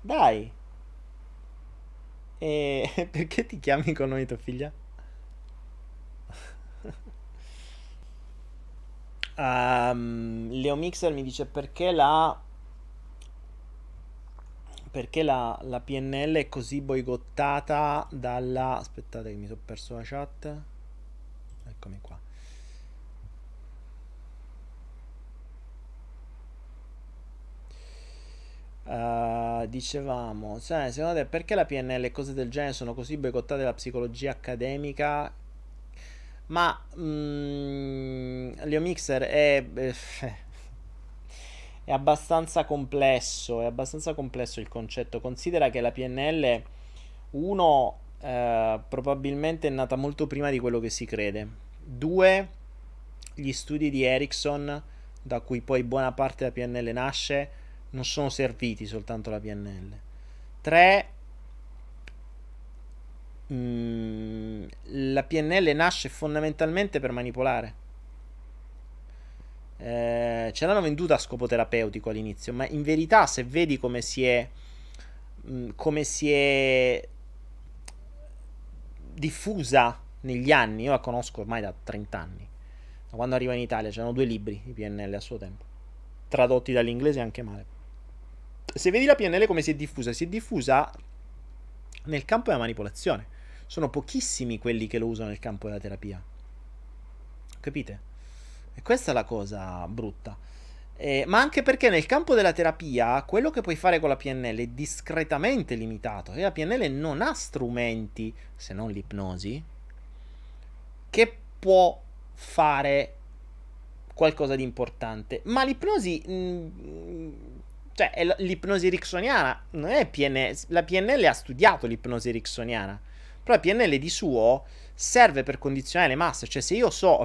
Dai, perché ti chiami con noi tua figlia? Leo Mixer mi dice perché la PNL è così boicottata dalla... Aspettate che mi sono perso la chat. Eccomi qua. Dicevamo, cioè, secondo te perché la PNL e cose del genere sono così boicottate dalla psicologia accademica? Ma Leo Mixer è abbastanza complesso, il concetto. Considera che la PNL, probabilmente è nata molto prima di quello che si crede. 2, gli studi di Erickson, da cui poi buona parte della PNL nasce, non sono serviti soltanto alla PNL. 3, la PNL nasce fondamentalmente per manipolare. Ce l'hanno venduta a scopo terapeutico all'inizio, ma in verità, se vedi come si è diffusa negli anni, io la conosco ormai da 30 anni, da quando arriva in Italia. C'erano 2 libri di PNL a suo tempo, tradotti dall'inglese anche male. Se vedi la PNL come si è diffusa nel campo della manipolazione. Sono pochissimi quelli che lo usano nel campo della terapia, capite? E questa è la cosa brutta, ma anche perché nel campo della terapia quello che puoi fare con la PNL è discretamente limitato, e la PNL non ha strumenti, se non l'ipnosi, che può fare qualcosa di importante. Ma l'ipnosi, cioè, è l'ipnosi ericksoniana, non è PNL. La PNL ha studiato l'ipnosi ericksoniana, però la PNL di suo serve per condizionare le masse, cioè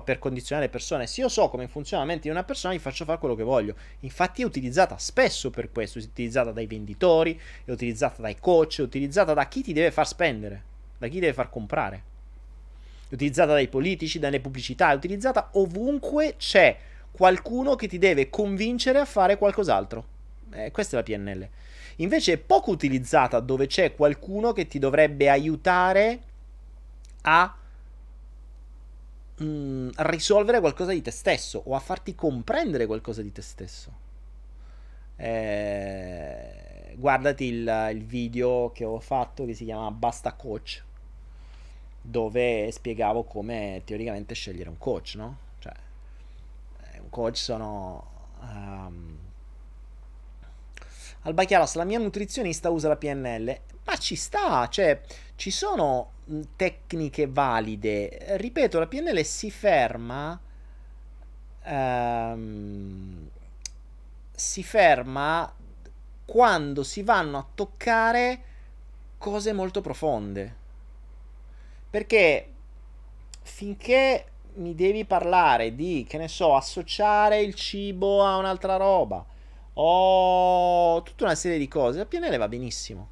per condizionare le persone. Se io so come funziona la mente di una persona, gli faccio fare quello che voglio. Infatti è utilizzata spesso per questo, è utilizzata dai venditori, è utilizzata dai coach, è utilizzata da chi ti deve far spendere, da chi deve far comprare. È utilizzata dai politici, dalle pubblicità, è utilizzata ovunque c'è qualcuno che ti deve convincere a fare qualcos'altro. Questa è la PNL. Invece è poco utilizzata dove c'è qualcuno che ti dovrebbe aiutare a risolvere qualcosa di te stesso, o a farti comprendere qualcosa di te stesso. Guardati il video che ho fatto che si chiama Basta Coach, dove spiegavo come teoricamente scegliere un coach, no? Cioè, un coach sono... Alba Chiara, se la mia nutrizionista usa la PNL, ma ci sta, cioè, ci sono tecniche valide. Ripeto, la PNL si ferma... quando si vanno a toccare cose molto profonde. Perché finché mi devi parlare di, che ne so, associare il cibo a un'altra roba, o tutta una serie di cose, la PNL va benissimo.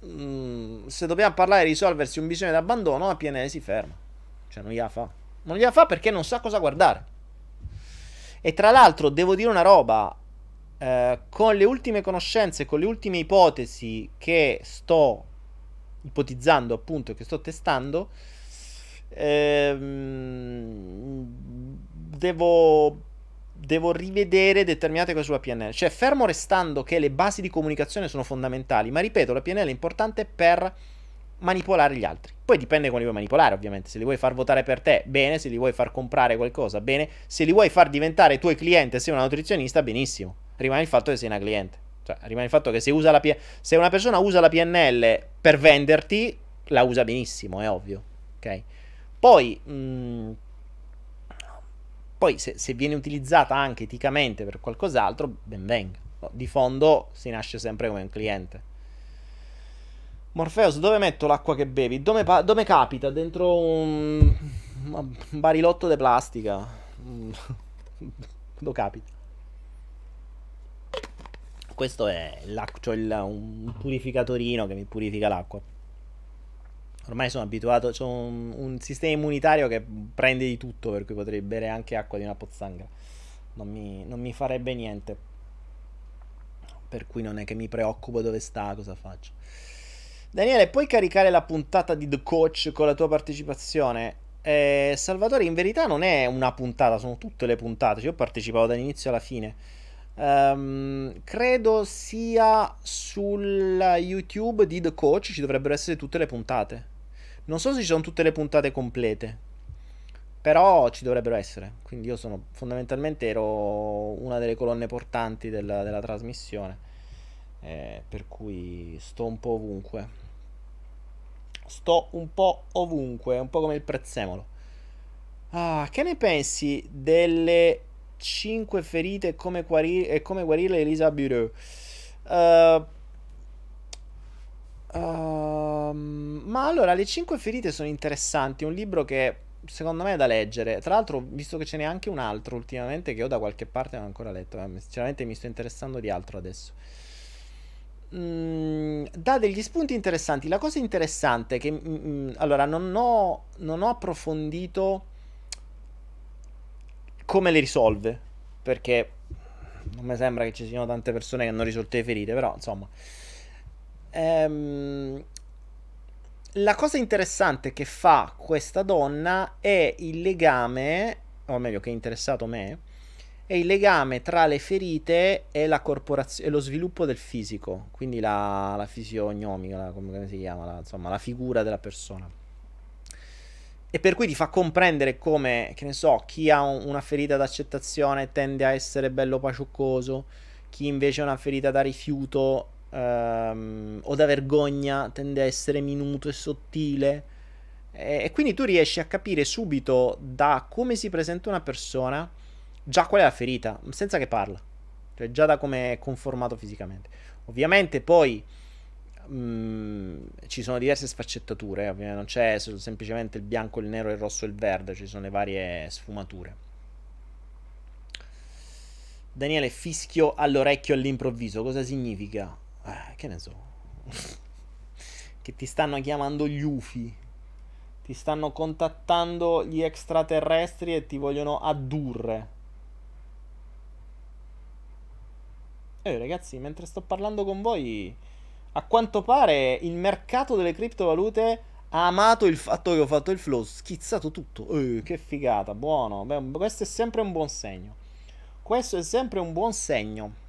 Se dobbiamo parlare di risolversi un bisogno d'abbandono, la PNL si ferma. Cioè non gliela fa. Non gliela fa perché non sa cosa guardare. E tra l'altro devo dire una roba. Con le ultime conoscenze, con le ultime ipotesi che sto ipotizzando, appunto, che sto testando, devo rivedere determinate cose sulla PNL. Cioè, fermo restando che le basi di comunicazione sono fondamentali, ma ripeto, la PNL è importante per manipolare gli altri. Poi dipende come li vuoi manipolare, ovviamente. Se li vuoi far votare per te, bene. Se li vuoi far comprare qualcosa, bene. Se li vuoi far diventare tuoi clienti e sei una nutrizionista, benissimo. Rimane il fatto che sei una cliente, cioè rimane il fatto che se una persona usa la PNL per venderti, la usa benissimo, è ovvio, ok? Poi se viene utilizzata anche eticamente per qualcos'altro, ben venga. Di fondo si nasce sempre come un cliente. Morpheus, dove metto l'acqua che bevi? Dove capita? Dentro un barilotto di plastica. Dove capita? Questo è l'acqua, cioè un purificatorino che mi purifica l'acqua. Ormai sono abituato, c'ho un sistema immunitario che prende di tutto, per cui potrei bere anche acqua di una pozzanghera. Non mi farebbe niente. Per cui non è che mi preoccupo dove sta, cosa faccio. Daniele, puoi caricare la puntata di The Coach con la tua partecipazione? Salvatore, in verità non è una puntata, sono tutte le puntate, cioè, io ho partecipato dall'inizio alla fine. Credo sia sul YouTube di The Coach, ci dovrebbero essere tutte le puntate. Non so se ci sono tutte le puntate complete, però ci dovrebbero essere. Quindi io sono fondamentalmente ero una delle colonne portanti della trasmissione, per cui sto un po' ovunque. Sto un po' ovunque, un po' come il prezzemolo. Ah, che ne pensi delle 5 ferite e come guarirle, Elisa Bureau? Ma allora, le 5 ferite sono interessanti, un libro che secondo me è da leggere. Tra l'altro, visto che ce n'è anche un altro ultimamente che ho da qualche parte non ho ancora letto, sinceramente mi sto interessando di altro adesso. Dà degli spunti interessanti. La cosa interessante è che allora non ho approfondito come le risolve, perché non mi sembra che ci siano tante persone che hanno risolto le ferite, però insomma la cosa interessante che fa questa donna è il legame, o meglio che è interessato me, è il legame tra le ferite e la corporazione e lo sviluppo del fisico, quindi la fisionomica, come si chiama, insomma la figura della persona, e per cui ti fa comprendere come, che ne so, chi ha una ferita d'accettazione tende a essere bello pacioccoso, chi invece ha una ferita da rifiuto o da vergogna tende a essere minuto e sottile, e quindi tu riesci a capire subito da come si presenta una persona già qual è la ferita, senza che parla, cioè già da come è conformato fisicamente. Ovviamente poi ci sono diverse sfaccettature, ovviamente non c'è semplicemente il bianco, il nero, il rosso e il verde, ci sono le varie sfumature. Daniele, fischio all'orecchio all'improvviso, cosa significa? Che ne so. Che ti stanno chiamando gli UFI, ti stanno contattando gli extraterrestri e ti vogliono addurre. Ragazzi, mentre sto parlando con voi, a quanto pare il mercato delle criptovalute ha amato il fatto che ho fatto il flow, schizzato tutto. Che figata, buono. Beh, questo è sempre un buon segno. Questo è sempre un buon segno.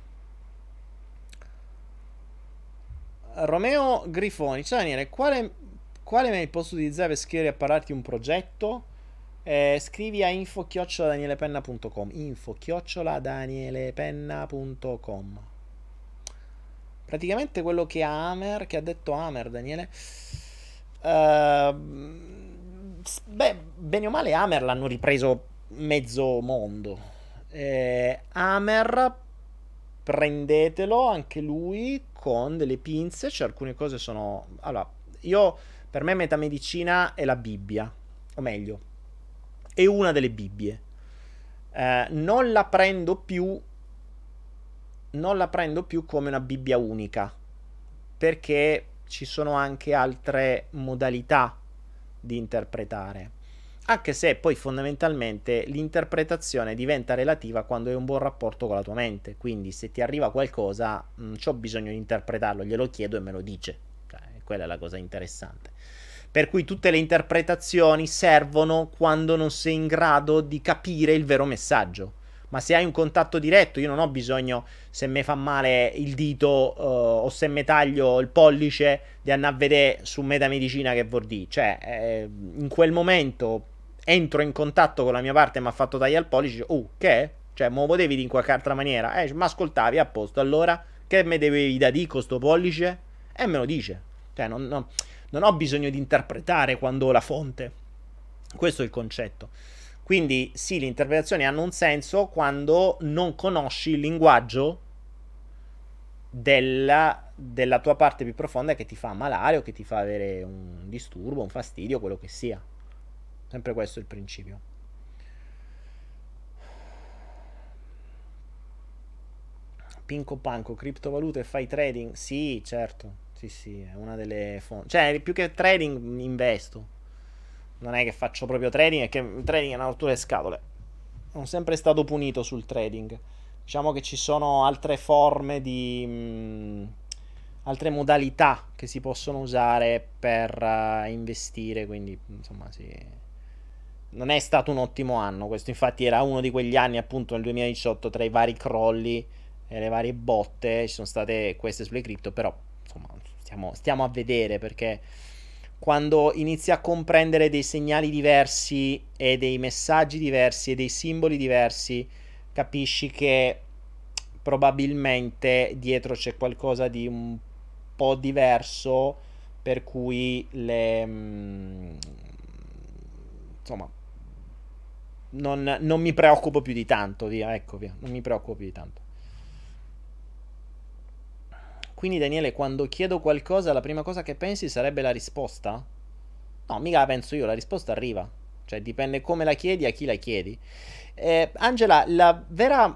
Romeo Grifoni, ciao Daniele, quale mail posso utilizzare per scrivere a parlarti un progetto? Scrivi a info@danielepenna.com info@danielepenna.com. Praticamente quello che ha detto Amer, Daniele. Beh, bene o male Amer l'hanno ripreso mezzo mondo. Amer, prendetelo anche lui con delle pinze, cioè alcune cose sono... Allora, per me metamedicina è la Bibbia, o meglio... è una delle Bibbie. Non la prendo più. Non la prendo più come una Bibbia unica, perché ci sono anche altre modalità di interpretare. Anche se poi fondamentalmente l'interpretazione diventa relativa quando hai un buon rapporto con la tua mente. Quindi se ti arriva qualcosa, non c'ho bisogno di interpretarlo, glielo chiedo e me lo dice. Cioè, quella è la cosa interessante. Per cui tutte le interpretazioni servono quando non sei in grado di capire il vero messaggio. Ma se hai un contatto diretto, io non ho bisogno, se mi fa male il dito o se mi taglio il pollice, di andare a vedere su metamedicina che vuol dire. Cioè, in quel momento entro in contatto con la mia parte e mi ha fatto tagliare il pollice. Che? Cioè, me lo potevi dire in qualche altra maniera? Ma ascoltavi, a posto. Allora, che me devi da dico sto pollice? E me lo dice. Cioè, non ho bisogno di interpretare quando ho la fonte. Questo è il concetto. Quindi sì, le interpretazioni hanno un senso quando non conosci il linguaggio della tua parte più profonda, che ti fa ammalare o che ti fa avere un disturbo, un fastidio, quello che sia. Sempre questo è il principio. Pinco Panco, criptovalute, fai trading? Sì, certo. Sì, è una delle fonti. Cioè, più che trading, investo. Non è che faccio proprio trading, è che il trading è una rottura di scatole. Sono sempre stato punito sul trading. Diciamo che ci sono altre forme di... altre modalità che si possono usare per investire, quindi, insomma, sì. non è stato un ottimo anno questo, infatti era uno di quegli anni, appunto nel 2018, tra i vari crolli e le varie botte, ci sono state queste sulle cripto, però insomma stiamo a vedere, perché quando inizi a comprendere dei segnali diversi e dei messaggi diversi e dei simboli diversi, capisci che probabilmente dietro c'è qualcosa di un po' diverso, per cui insomma non mi preoccupo più di tanto, non mi preoccupo più di tanto. Quindi Daniele, quando chiedo qualcosa la prima cosa che pensi sarebbe la risposta? No, mica la penso io, la risposta arriva, cioè dipende come la chiedi, a chi la chiedi. Angela, la vera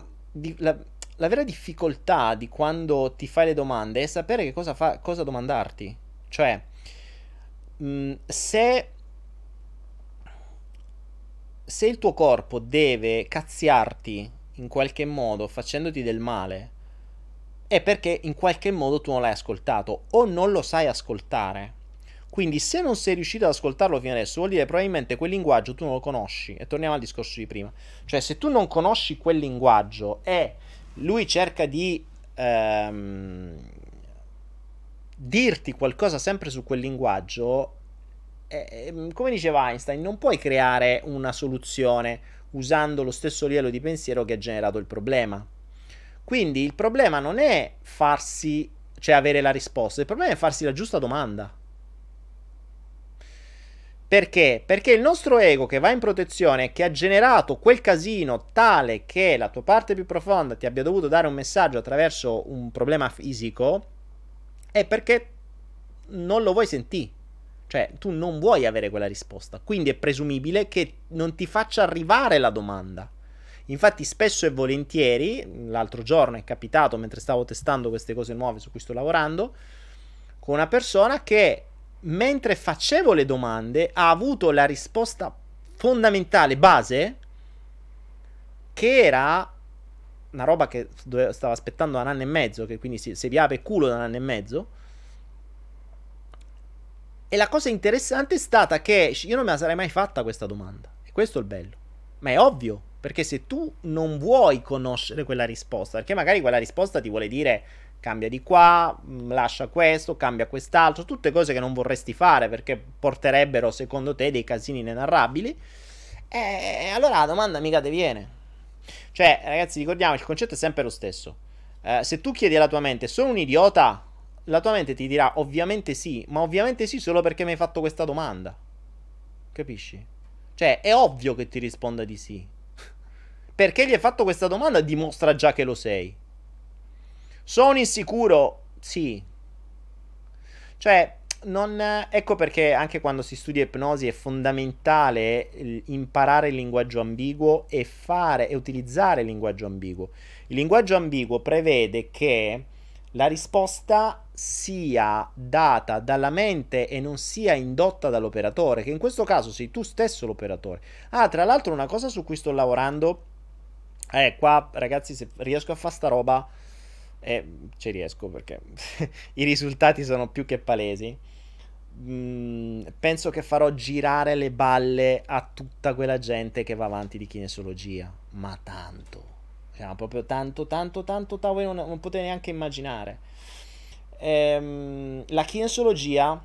difficoltà di quando ti fai le domande è sapere che cosa domandarti, cioè se il tuo corpo deve cazziarti in qualche modo facendoti del male, è perché in qualche modo tu non l'hai ascoltato o non lo sai ascoltare. Quindi se non sei riuscito ad ascoltarlo fino adesso, vuol dire probabilmente quel linguaggio tu non lo conosci. E torniamo al discorso di prima. Cioè, se tu non conosci quel linguaggio e lui cerca di dirti qualcosa sempre su quel linguaggio, come diceva Einstein, non puoi creare una soluzione usando lo stesso livello di pensiero che ha generato il problema. Quindi il problema non è farsi, cioè avere la risposta, il problema è farsi la giusta domanda. Perché? Perché il nostro ego che va in protezione, che ha generato quel casino tale che la tua parte più profonda ti abbia dovuto dare un messaggio attraverso un problema fisico, è perché non lo vuoi sentire. Cioè tu non vuoi avere quella risposta, quindi è presumibile che non ti faccia arrivare la domanda. Infatti spesso e volentieri, l'altro giorno è capitato mentre stavo testando queste cose nuove su cui sto lavorando, con una persona che mentre facevo le domande ha avuto la risposta fondamentale, base, che era una roba che stava aspettando da un anno e mezzo, che quindi si vi apre il culo da un anno e mezzo. E la cosa interessante è stata che io non me la sarei mai fatta questa domanda, e questo è il bello, ma è ovvio. Perché se tu non vuoi conoscere quella risposta, perché magari quella risposta ti vuole dire cambia di qua, lascia questo, cambia quest'altro, tutte cose che non vorresti fare perché porterebbero secondo te dei casini inenarrabili, e allora la domanda mica ti viene. Cioè ragazzi, ricordiamo, il concetto è sempre lo stesso. Se tu chiedi alla tua mente sono un idiota, la tua mente ti dirà ovviamente sì, ma ovviamente sì solo perché mi hai fatto questa domanda, capisci? Cioè è ovvio che ti risponda di sì. Perché gli hai fatto questa domanda dimostra già che lo sei. Sono insicuro? Sì. Cioè, ecco perché anche quando si studia ipnosi è fondamentale imparare il linguaggio ambiguo e utilizzare il linguaggio ambiguo. Il linguaggio ambiguo prevede che la risposta sia data dalla mente e non sia indotta dall'operatore, che in questo caso sei tu stesso l'operatore. Ah, tra l'altro una cosa su cui sto lavorando... qua ragazzi, se riesco a fare sta roba ci riesco, perché i risultati sono più che palesi. Penso che farò girare le balle a tutta quella gente che va avanti di kinesiologia, ma tanto, cioè, proprio tanto, voi non potete neanche immaginare. La kinesiologia,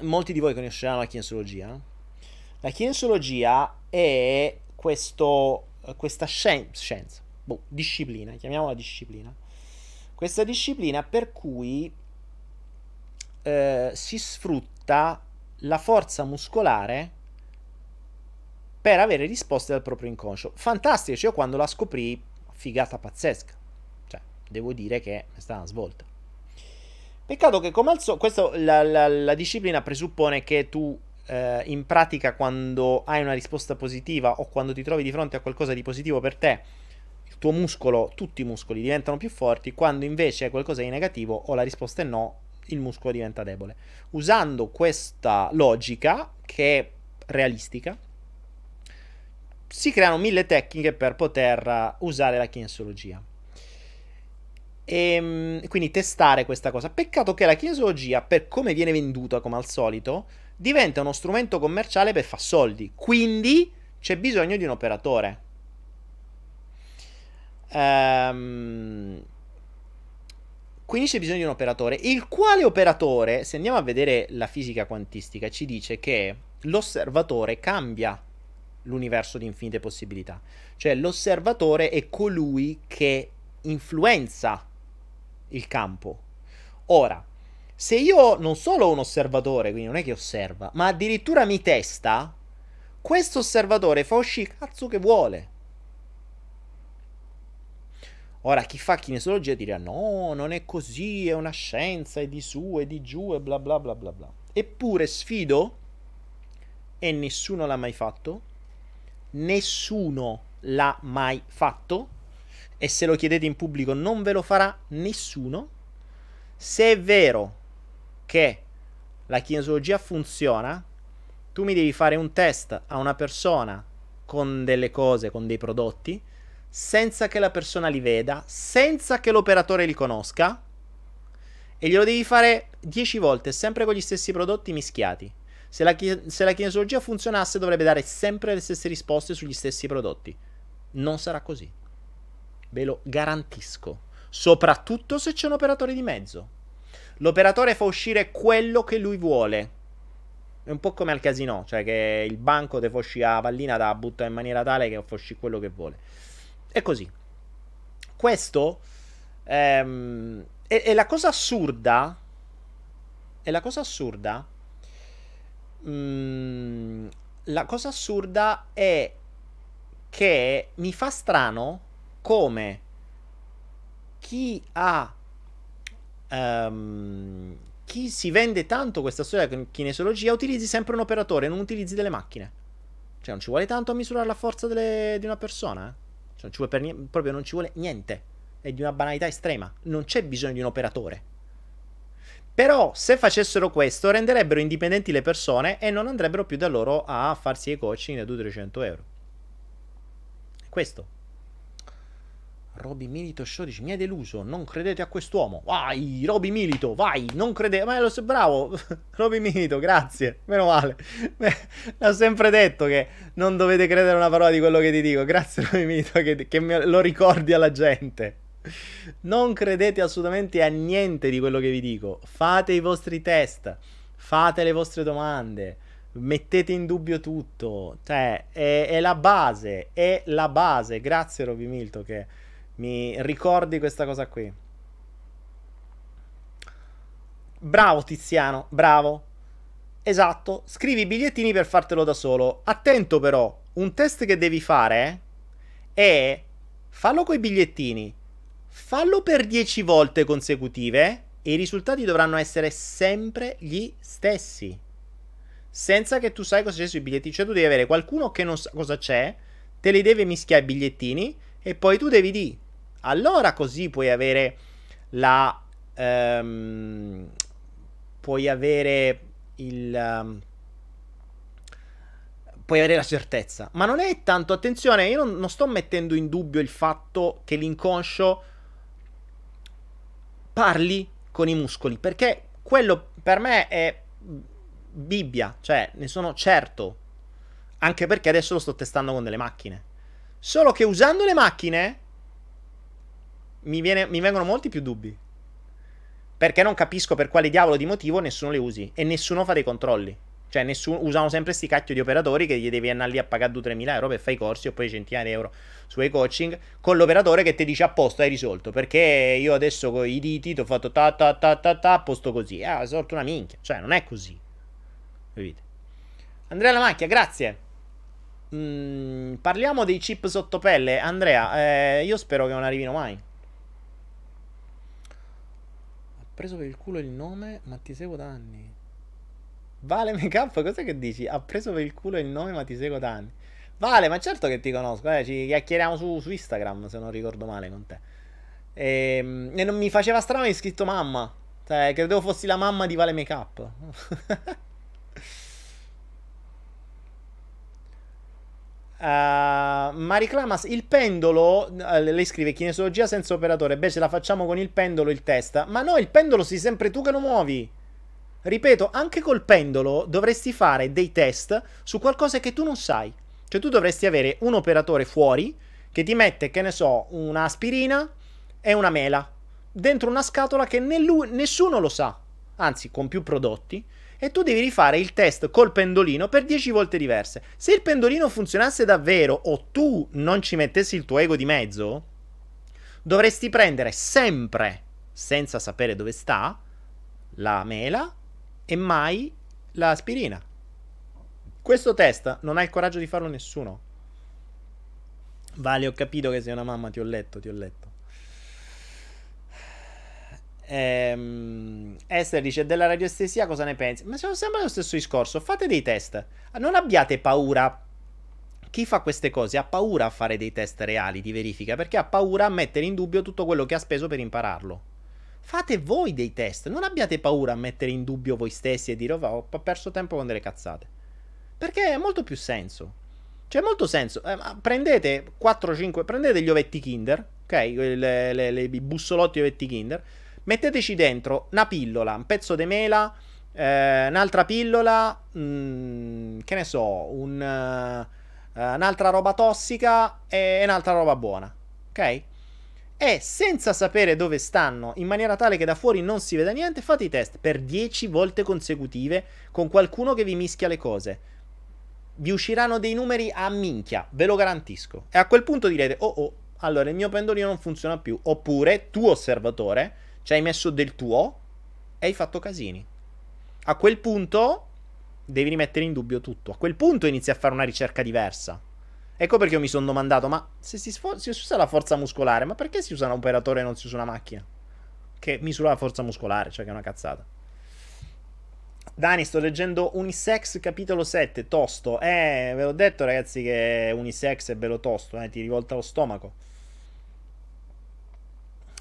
molti di voi conosceranno la kinesiologia. La kinesiologia è questa scienza, disciplina, chiamiamola disciplina, questa disciplina per cui si sfrutta la forza muscolare per avere risposte dal proprio inconscio. Fantastico, cioè, io quando la scoprì, figata pazzesca, cioè devo dire che è stata una svolta. Peccato che come al solito la disciplina presuppone che tu in pratica, quando hai una risposta positiva o quando ti trovi di fronte a qualcosa di positivo per te, il tuo muscolo, tutti i muscoli diventano più forti, quando invece è qualcosa di negativo o la risposta è no, il muscolo diventa debole. Usando questa logica, che è realistica, si creano mille tecniche per poter usare la kinesiologia e quindi testare questa cosa. Peccato che la kinesiologia, per come viene venduta come al solito, diventa uno strumento commerciale per far soldi, quindi c'è bisogno di un operatore. Quindi c'è bisogno di un operatore, il quale operatore, se andiamo a vedere la fisica quantistica, ci dice che l'osservatore cambia l'universo di infinite possibilità. Cioè l'osservatore è colui che influenza il campo. Ora, se io non solo ho un osservatore, quindi non è che osserva, ma addirittura mi testa, questo osservatore fa uscire cazzo che vuole. Ora, chi fa kinesiologia dirà no, non è così, è una scienza, è di su, è di giù, e bla bla bla bla bla. Eppure sfido, e nessuno l'ha mai fatto, nessuno l'ha mai fatto, e se lo chiedete in pubblico non ve lo farà nessuno, se è vero che la kinesiologia funziona, tu mi devi fare un test a una persona con delle cose, con dei prodotti, senza che la persona li veda, senza che l'operatore li conosca, e glielo devi fare 10 volte, sempre con gli stessi prodotti mischiati. Se la kinesiologia funzionasse dovrebbe dare sempre le stesse risposte sugli stessi prodotti. Non sarà così, ve lo garantisco, soprattutto se c'è un operatore di mezzo. L'operatore fa uscire quello che lui vuole. È un po' come al casino, cioè che il banco te fa uscire la pallina da buttare in maniera tale che fa uscire quello che vuole. È così. Questo è la cosa assurda. La cosa assurda è che mi fa strano come chi si vende tanto questa storia con kinesiologia utilizzi sempre un operatore, non utilizzi delle macchine. Cioè non ci vuole tanto a misurare la forza di una persona, eh? Cioè, proprio non ci vuole niente, è di una banalità estrema, non c'è bisogno di un operatore. Però se facessero questo renderebbero indipendenti le persone e non andrebbero più da loro a farsi i coaching da 200-300 euro. Questo Roby Milito Show dice: mi hai deluso, non credete a quest'uomo. Vai Roby Milito, vai, non credete. Ma lo so, bravo Roby Milito, grazie, meno male. L'ho sempre detto che non dovete credere una parola di quello che ti dico. Grazie Roby Milito che lo ricordi alla gente. Non credete assolutamente a niente di quello che vi dico. Fate i vostri test, fate le vostre domande, mettete in dubbio tutto. Cioè è la base, è la base. Grazie Roby Milito che mi ricordi questa cosa qui. Bravo Tiziano, bravo. Esatto, scrivi i bigliettini per fartelo da solo. Attento però, un test che devi fare è fallo coi bigliettini. Fallo per 10 volte consecutive e i risultati dovranno essere sempre gli stessi. Senza che tu sai cosa c'è sui bigliettini, cioè tu devi avere qualcuno che non sa cosa c'è, te li deve mischiare i bigliettini e poi tu devi dire. Allora così puoi avere la puoi avere la certezza. Ma non è tanto, attenzione, io non sto mettendo in dubbio il fatto che l'inconscio parli con i muscoli, perché quello per me è Bibbia, cioè ne sono certo, anche perché adesso lo sto testando con delle macchine. Solo che usando le macchine mi vengono molti più dubbi, perché non capisco per quale diavolo di motivo nessuno le usi e nessuno fa dei controlli. Cioè nessuno, usano sempre sti cacchio di operatori che gli devi andare lì a pagare 2-3 mila euro per fare i corsi o poi centinaia di euro sui coaching, con l'operatore che ti dice a posto hai risolto, perché io adesso con i diti ti ho fatto ta ta ta ta ta a posto così, ah, sorto una minchia. Cioè non è così, capite? Andrea La Macchia, grazie. Parliamo dei chip sottopelle, Andrea, io spero che non arrivino mai. Ha preso per il culo il nome, ma ti seguo da anni. Vale Makeup, cosa che dici? Ha preso per il culo il nome, ma ti seguo da anni. Vale, ma certo che ti conosco, ci chiacchieriamo su Instagram, se non ricordo male, con te. E non mi faceva strano che hai scritto mamma, cioè credevo fossi la mamma di Vale Makeup. Mariclamas, il pendolo, lei scrive kinesiologia senza operatore. Beh, ce la facciamo con il pendolo, il testa. Ma no, il pendolo sei sempre tu che lo muovi. ripeto, anche col pendolo dovresti fare dei test su qualcosa che tu non sai. Cioè tu dovresti avere un operatore fuori che ti mette, che ne so, un'aspirina e una mela dentro una scatola che nessuno lo sa, anzi con più prodotti, e tu devi rifare il test col pendolino per 10 volte diverse. Se il pendolino funzionasse davvero o tu non ci mettessi il tuo ego di mezzo, dovresti prendere sempre, senza sapere dove sta, la mela e mai l'aspirina. Questo test non ha il coraggio di farlo nessuno. Vale, ho capito che sei una mamma, ti ho letto. Esther dice: della radiestesia cosa ne pensi? Ma siamo sempre allo stesso discorso, fate dei test, non abbiate paura. Chi fa queste cose ha paura a fare dei test reali di verifica, perché ha paura a mettere in dubbio tutto quello che ha speso per impararlo. Fate voi dei test, non abbiate paura a mettere in dubbio voi stessi e dire ho perso tempo con delle cazzate, perché ha molto più senso, c'è molto senso. Prendete 4-5, prendete gli ovetti Kinder, ok, i bussolotti ovetti Kinder. Metteteci dentro una pillola, un pezzo di mela, un'altra pillola, che ne so, un'altra roba tossica e un'altra roba buona, ok? E senza sapere dove stanno, in maniera tale che da fuori non si veda niente, fate i test per 10 volte consecutive con qualcuno che vi mischia le cose. Vi usciranno dei numeri a minchia, ve lo garantisco. E a quel punto direte, oh, allora il mio pendolino non funziona più. Oppure, tu osservatore, ci hai messo del tuo e hai fatto casini. A quel punto devi rimettere in dubbio tutto. A quel punto inizi a fare una ricerca diversa. Ecco perché io mi sono domandato, ma se si usa la forza muscolare, ma perché si usa un operatore e non si usa una macchina che misura la forza muscolare? Cioè, che è una cazzata. Dani, sto leggendo Unisex capitolo 7, tosto. Ve l'ho detto ragazzi che Unisex è bello tosto, ti rivolta lo stomaco.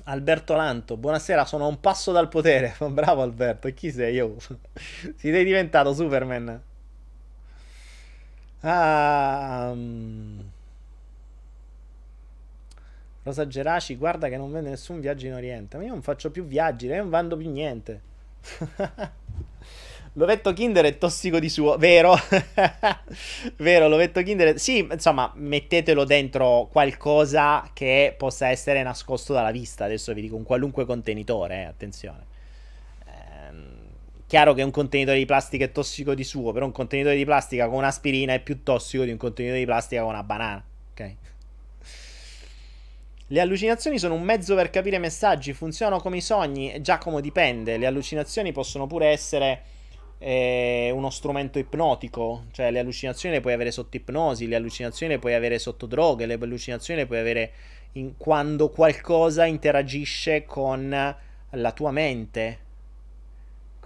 Alberto Lanto, buonasera, sono a un passo dal potere. Bravo Alberto, chi sei io? Sei diventato Superman. Rosa Geraci, guarda che non vende nessun viaggio in Oriente. Ma io non faccio più viaggi, non vendo più niente. L'ovetto Kinder è tossico di suo, vero? Vero, l'ovetto Kinder è... Sì, insomma, mettetelo dentro qualcosa che possa essere nascosto dalla vista. Adesso vi dico un qualunque contenitore, attenzione. Chiaro che un contenitore di plastica è tossico di suo, però un contenitore di plastica con un'aspirina è più tossico di un contenitore di plastica con una banana, ok? Le allucinazioni sono un mezzo per capire messaggi, funzionano come i sogni. Giacomo, dipende, le allucinazioni possono pure essere... uno strumento ipnotico, cioè le allucinazioni le puoi avere sotto ipnosi, le allucinazioni le puoi avere sotto droghe, le allucinazioni le puoi avere quando qualcosa interagisce con la tua mente.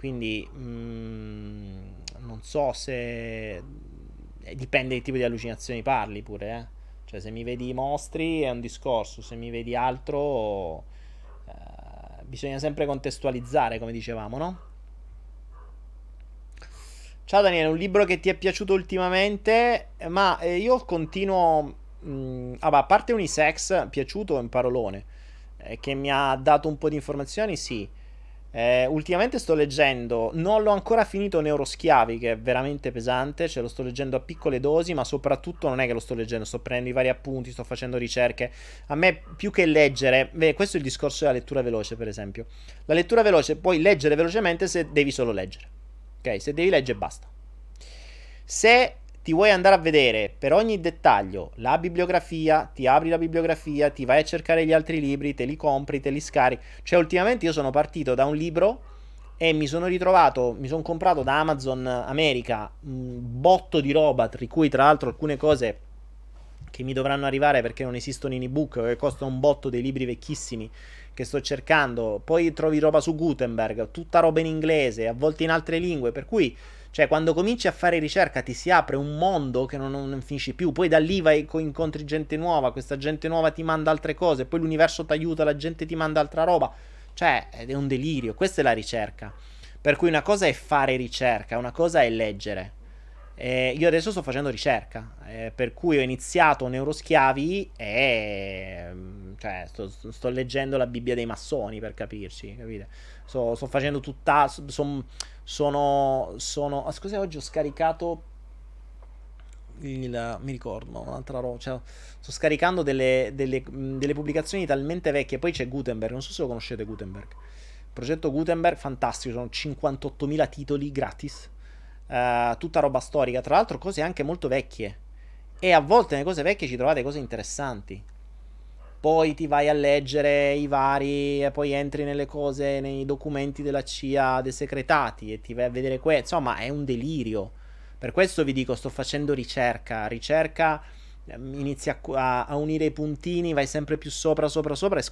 Quindi non so se dipende che tipo di allucinazioni parli pure, Cioè se mi vedi i mostri è un discorso, se mi vedi altro bisogna sempre contestualizzare, come dicevamo, no? Ciao Daniele, un libro che ti è piaciuto ultimamente? Ma io continuo... a parte Unisex, piaciuto è un parolone, che mi ha dato un po' di informazioni, sì. Ultimamente sto leggendo, non l'ho ancora finito, Neuroschiavi, che è veramente pesante, lo sto leggendo a piccole dosi, ma soprattutto non è che lo sto leggendo, sto prendendo i vari appunti, sto facendo ricerche. A me più che leggere, questo è il discorso della lettura veloce, per esempio. La lettura veloce, puoi leggere velocemente se devi solo leggere. Ok, se devi leggere basta. Se ti vuoi andare a vedere per ogni dettaglio la bibliografia, ti apri la bibliografia, ti vai a cercare gli altri libri, te li compri, te li scarichi. Cioè ultimamente io sono partito da un libro e mi sono comprato da Amazon America un botto di roba, tra cui tra l'altro alcune cose che mi dovranno arrivare perché non esistono in ebook, che costano un botto, dei libri vecchissimi che sto cercando. Poi trovi roba su Gutenberg, tutta roba in inglese, a volte in altre lingue, per cui, cioè, quando cominci a fare ricerca ti si apre un mondo che non finisci più. Poi da lì vai, incontri gente nuova, questa gente nuova ti manda altre cose, poi l'universo ti aiuta, la gente ti manda altra roba, cioè è un delirio, questa è la ricerca. Per cui una cosa è fare ricerca, una cosa è leggere. Io adesso sto facendo ricerca, per cui ho iniziato Neuroschiavi e cioè, sto leggendo la Bibbia dei massoni, per capirci, capite? Sto facendo tutta, son, sono ah, scusa, oggi ho scaricato mi ricordo un'altra roba, cioè, sto scaricando delle pubblicazioni talmente vecchie. Poi c'è Gutenberg, non so se lo conoscete Gutenberg, Progetto Gutenberg, fantastico, sono 58.000 titoli gratis, tutta roba storica, tra l'altro cose anche molto vecchie, e a volte nelle cose vecchie ci trovate cose interessanti. Poi ti vai a leggere i vari, e poi entri nelle cose, nei documenti della CIA desecretati, e ti vai a vedere insomma è un delirio. Per questo vi dico, sto facendo ricerca, inizi a unire i puntini, vai sempre più sopra e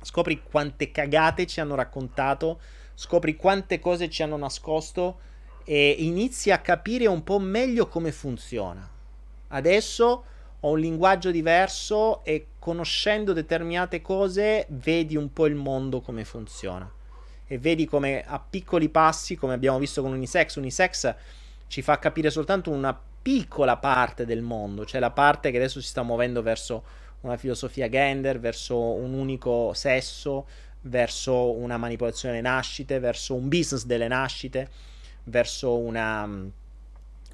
scopri quante cagate ci hanno raccontato, scopri quante cose ci hanno nascosto e inizi a capire un po' meglio come funziona. Adesso ho un linguaggio diverso e conoscendo determinate cose vedi un po' il mondo come funziona e vedi come a piccoli passi, come abbiamo visto con Unisex ci fa capire soltanto una piccola parte del mondo, cioè la parte che adesso si sta muovendo verso una filosofia gender, verso un unico sesso, verso una manipolazione delle nascite, verso un business delle nascite, verso una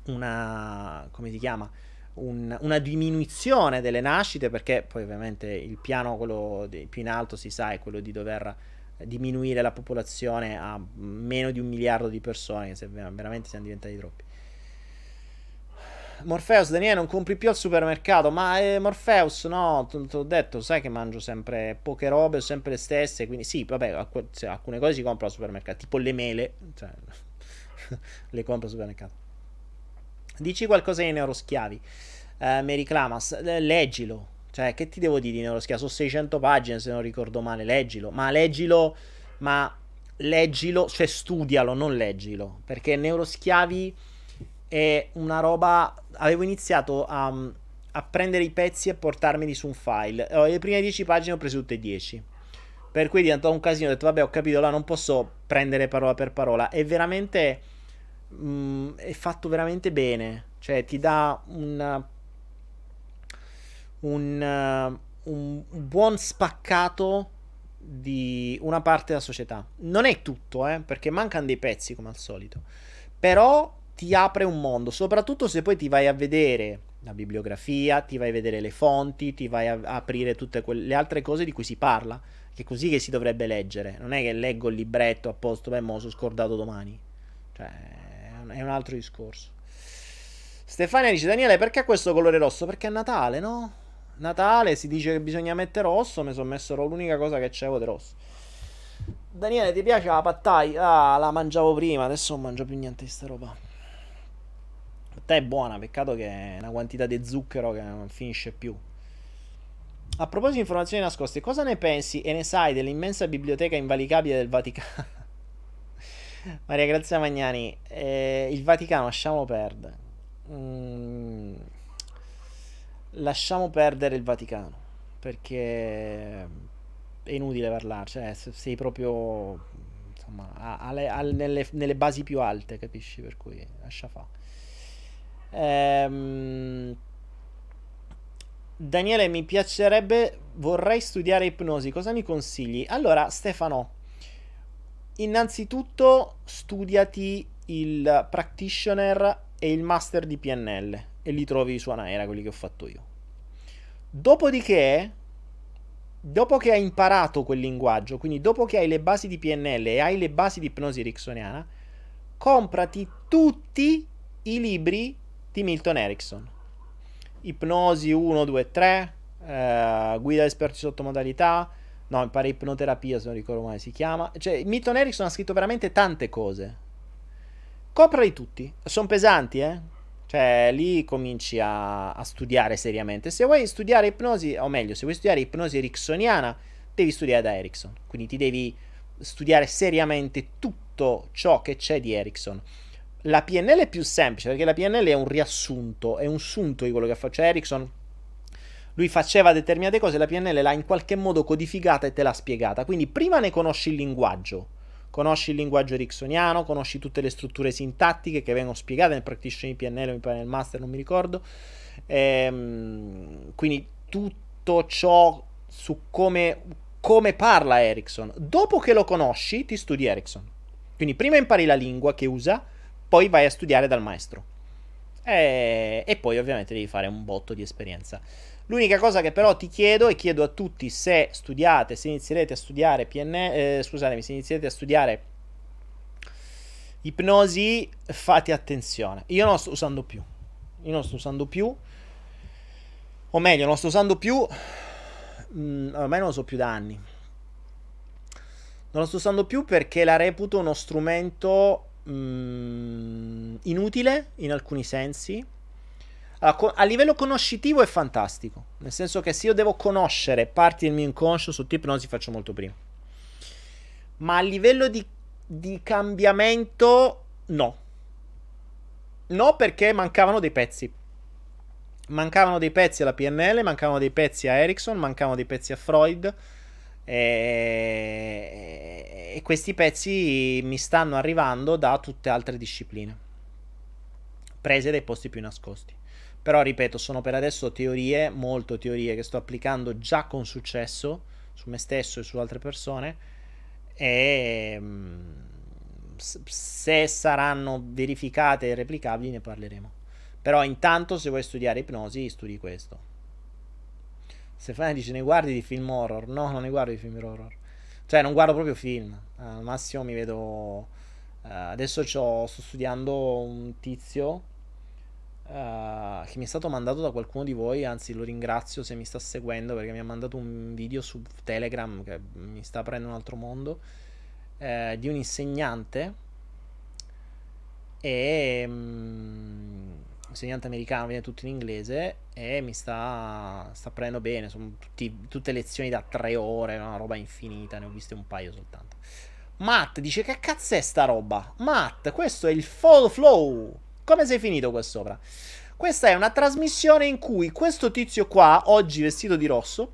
come si chiama? Una diminuzione delle nascite, perché poi ovviamente il piano, quello più in alto si sa, è quello di dover diminuire la popolazione a meno di 1 miliardo di persone, che veramente siamo diventati troppi. Morpheus, Daniele, non compri più al supermercato? Ma Morpheus, no, te l'ho detto, sai che mangio sempre poche robe, sempre le stesse, quindi sì, vabbè, alcune cose si comprano al supermercato, tipo le mele, cioè, le compro al supermercato. Dici qualcosa di Neuroschiavi, mi reclama, leggilo, cioè che ti devo dire di Neuroschiavi, sono 600 pagine se non ricordo male, leggilo, cioè studialo, non leggilo, perché Neuroschiavi è una roba, avevo iniziato a prendere i pezzi e portarmeli su un file, le prime 10 pagine ho preso tutte e 10, per cui è diventato un casino, ho detto vabbè ho capito, là non posso prendere parola per parola, è veramente... è fatto veramente bene, cioè ti dà un buon spaccato di una parte della società. Non è tutto, perché mancano dei pezzi come al solito, però ti apre un mondo, soprattutto se poi ti vai a vedere la bibliografia, ti vai a vedere le fonti, ti vai a aprire tutte le altre cose di cui si parla, che è così che si dovrebbe leggere, non è che leggo il libretto a posto, beh mo sono scordato domani, cioè è un altro discorso. Stefania dice: Daniele, perché questo colore rosso? Perché è Natale, no? Natale si dice che bisogna mettere rosso. Mi sono messo l'unica cosa che c'avevo di rosso. Daniele, ti piace la pad thai? Ah, la mangiavo prima, adesso non mangio più niente di sta roba. Pad thai è buona, peccato che è una quantità di zucchero che non finisce più. A proposito di informazioni nascoste, cosa ne pensi e ne sai dell'immensa biblioteca invalicabile del Vaticano? Maria Grazia Magnani, il Vaticano lasciamo perdere, lasciamo perdere il Vaticano, perché è inutile parlare, cioè sei proprio insomma nelle basi più alte, capisci, per cui lascia fa. Daniele, mi piacerebbe, vorrei studiare ipnosi, cosa mi consigli? Allora Stefano, innanzitutto studiati il practitioner e il master di PNL e li trovi su Anaera, quelli che ho fatto io. Dopodiché, dopo che hai imparato quel linguaggio, quindi dopo che hai le basi di PNL e hai le basi di ipnosi ericksoniana, comprati tutti i libri di Milton Erickson. Ipnosi 1, 2, 3, guida esperti sotto modalità, no, mi pare ipnoterapia, se non ricordo male si chiama. Cioè, Milton Erickson ha scritto veramente tante cose. Comprali tutti. Sono pesanti, Cioè, lì cominci a studiare seriamente. Se vuoi studiare ipnosi, o meglio, se vuoi studiare ipnosi ericksoniana, devi studiare da Erickson. Quindi ti devi studiare seriamente tutto ciò che c'è di Erickson. La PNL è più semplice, perché la PNL è un riassunto, è un sunto di quello che faccio Erickson. Lui faceva determinate cose, la PNL l'ha in qualche modo codificata e te l'ha spiegata. Quindi prima ne conosci il linguaggio ericksoniano, conosci tutte le strutture sintattiche che vengono spiegate nel practitioner di PNL, mi pare nel master, non mi ricordo. Quindi tutto ciò su come parla Erickson. Dopo che lo conosci, ti studi Erickson. Quindi prima impari la lingua che usa, poi vai a studiare dal maestro. E poi ovviamente devi fare un botto di esperienza. L'unica cosa che però ti chiedo, e chiedo a tutti, se studiate, se inizierete a studiare se inizierete a studiare ipnosi, fate attenzione. Io non sto usando più. O meglio, non sto usando più. Ormai non lo so più da anni. Non lo sto usando più perché la reputo uno strumento inutile in alcuni sensi. Allora, a livello conoscitivo è fantastico, nel senso che se io devo conoscere parti del mio inconscio sotto ipnosi faccio molto prima, ma a livello di cambiamento no, perché mancavano dei pezzi alla PNL, mancavano dei pezzi a Erickson, mancavano dei pezzi a Freud, e questi pezzi mi stanno arrivando da tutte altre discipline prese dai posti più nascosti. Però ripeto, sono per adesso teorie, molto teorie, che sto applicando già con successo su me stesso e su altre persone, e se saranno verificate e replicabili ne parleremo. Però intanto, se vuoi studiare ipnosi, studi questo. Stefania dice: ne guardi di film horror? No, non ne guardo di film horror, cioè non guardo proprio film, al massimo mi vedo adesso sto studiando un tizio che mi è stato mandato da qualcuno di voi, anzi lo ringrazio se mi sta seguendo, perché mi ha mandato un video su Telegram che mi sta aprendo un altro mondo, di un insegnante insegnante americano, viene tutto in inglese, e mi sta prendendo bene. Sono tutte lezioni da 3 ore, una roba infinita, ne ho viste un paio soltanto. Matt dice: che cazzo è sta roba? Matt, questo è il Fall Flow. Come sei finito qua sopra? Questa è una trasmissione in cui questo tizio qua, oggi vestito di rosso,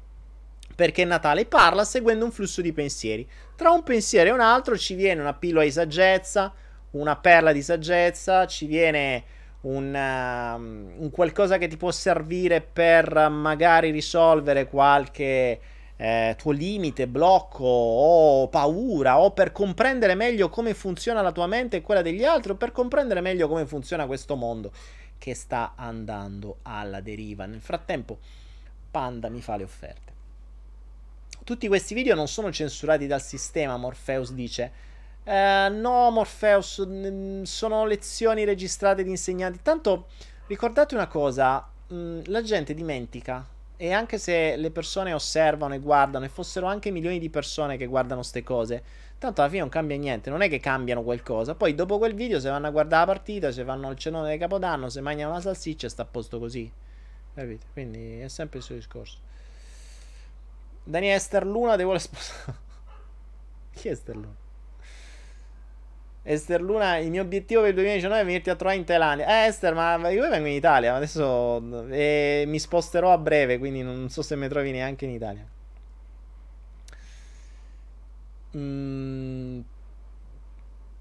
perché è Natale, parla seguendo un flusso di pensieri. Tra un pensiero e un altro ci viene una pillola di saggezza, una perla di saggezza, ci viene un qualcosa che ti può servire per magari risolvere qualche tuo limite, blocco o paura, o per comprendere meglio come funziona la tua mente e quella degli altri, o per comprendere meglio come funziona questo mondo che sta andando alla deriva. Nel frattempo Panda mi fa le offerte. Tutti questi video non sono censurati dal sistema, Morpheus dice. No Morpheus, sono lezioni registrate di insegnanti. Tanto ricordate una cosa, la gente dimentica. E anche se le persone osservano e guardano, e fossero anche milioni di persone che guardano ste cose, tanto alla fine non cambia niente, non è che cambiano qualcosa. Poi dopo quel video, se vanno a guardare la partita, se vanno al cenone del Capodanno, se mangiano una salsiccia, sta a posto così. Capite? Quindi è sempre il suo discorso. Daniele Esterluna ti vuole sposare. Chi è Esterluna? Esterluna, il mio obiettivo per il 2019 è venirti a trovare in Thailandia. Ester, ma io vengo in Italia adesso, mi sposterò a breve, quindi non so se mi trovi neanche in Italia.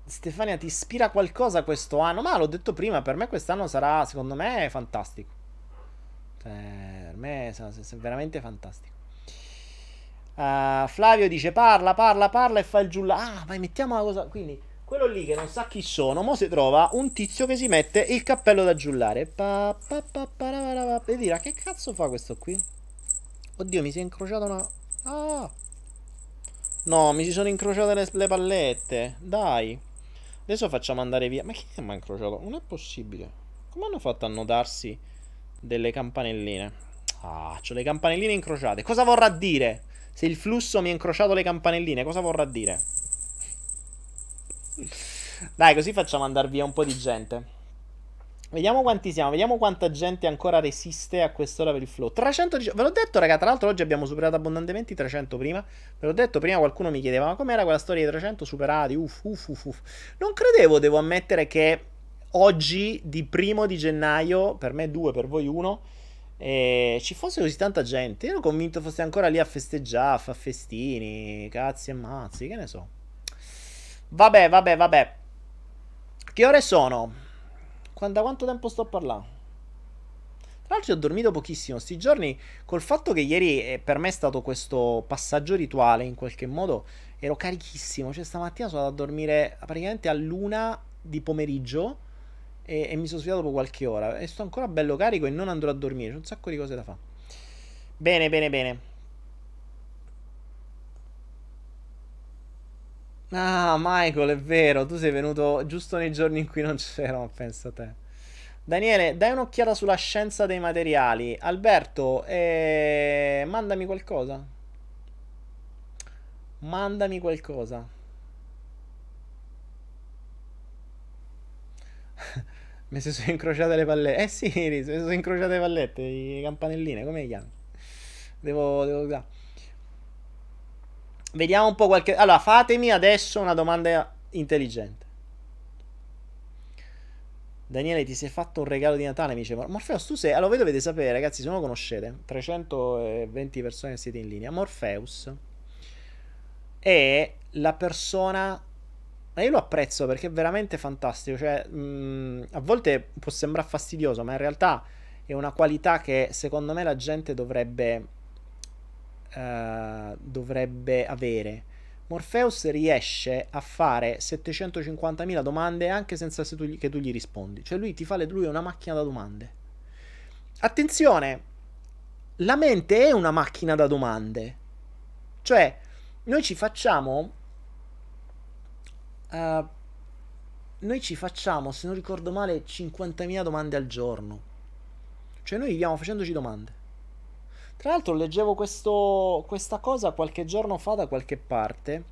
Stefania, ti ispira qualcosa questo anno? Ma l'ho detto prima, per me quest'anno sarà, secondo me, fantastico. Per me sarà veramente fantastico. Flavio dice: parla e fa il giulla. Ah, vai, mettiamo la cosa, quindi quello lì che non sa chi sono, mo si trova un tizio che si mette il cappello da giullare. E dirà: che cazzo fa questo qui? Oddio, mi si è incrociata una... Ah! No, mi si sono incrociate le pallette. Dai. Adesso facciamo andare via. Ma chi mi ha incrociato? Non è possibile. Come hanno fatto a notarsi delle campanelline? Ah, c'ho le campanelline incrociate. Cosa vorrà dire? Se il flusso mi ha incrociato le campanelline, cosa vorrà dire? Dai, così facciamo andare via un po' di gente. Vediamo quanti siamo, vediamo quanta gente ancora resiste a quest'ora per il flow. 310, ve l'ho detto raga, tra l'altro oggi abbiamo superato abbondantemente i 300 prima. Ve l'ho detto prima, qualcuno mi chiedeva: ma com'era quella storia dei 300 superati? Uff. Non credevo, devo ammettere, che oggi, di 1 gennaio, per me 2, per voi 1, ci fosse così tanta gente. Io ero convinto fosse ancora lì a festeggiare, a fare festini, cazzi e mazzi, che ne so. Vabbè. Che ore sono? Da quanto tempo sto parlando? Tra l'altro ho dormito pochissimo sti giorni, col fatto che ieri per me è stato questo passaggio rituale in qualche modo, ero carichissimo, cioè stamattina sono andato a dormire praticamente all'1 di pomeriggio e mi sono svegliato dopo qualche ora e sto ancora bello carico e non andrò a dormire, c'è un sacco di cose da fare. Bene, bene, bene. Ah, Michael, è vero, tu sei venuto giusto nei giorni in cui non c'ero, pensa a te. Daniele, dai un'occhiata sulla scienza dei materiali. Alberto, mandami qualcosa. Mandami qualcosa. Mi si sono incrociate le pallette. Eh sì, mi sono incrociate le pallette, le campanelline, come le chiami? Devo... Vediamo un po' qualche... Allora, fatemi adesso una domanda intelligente. Daniele, ti sei fatto un regalo di Natale? Mi dice Morpheus, tu sei... Allora, voi dovete sapere, ragazzi, se non lo conoscete, 320 persone siete in linea. Morpheus è la persona... Ma io lo apprezzo perché è veramente fantastico. Cioè, a volte può sembrare fastidioso, ma in realtà è una qualità che, secondo me, la gente dovrebbe avere. Morpheus riesce a fare 750.000 domande anche senza che tu gli rispondi, cioè lui è una macchina da domande. Attenzione, la mente è una macchina da domande, cioè noi ci facciamo, se non ricordo male, 50.000 domande al giorno, cioè noi viviamo facendoci domande. Tra l'altro leggevo questa cosa qualche giorno fa da qualche parte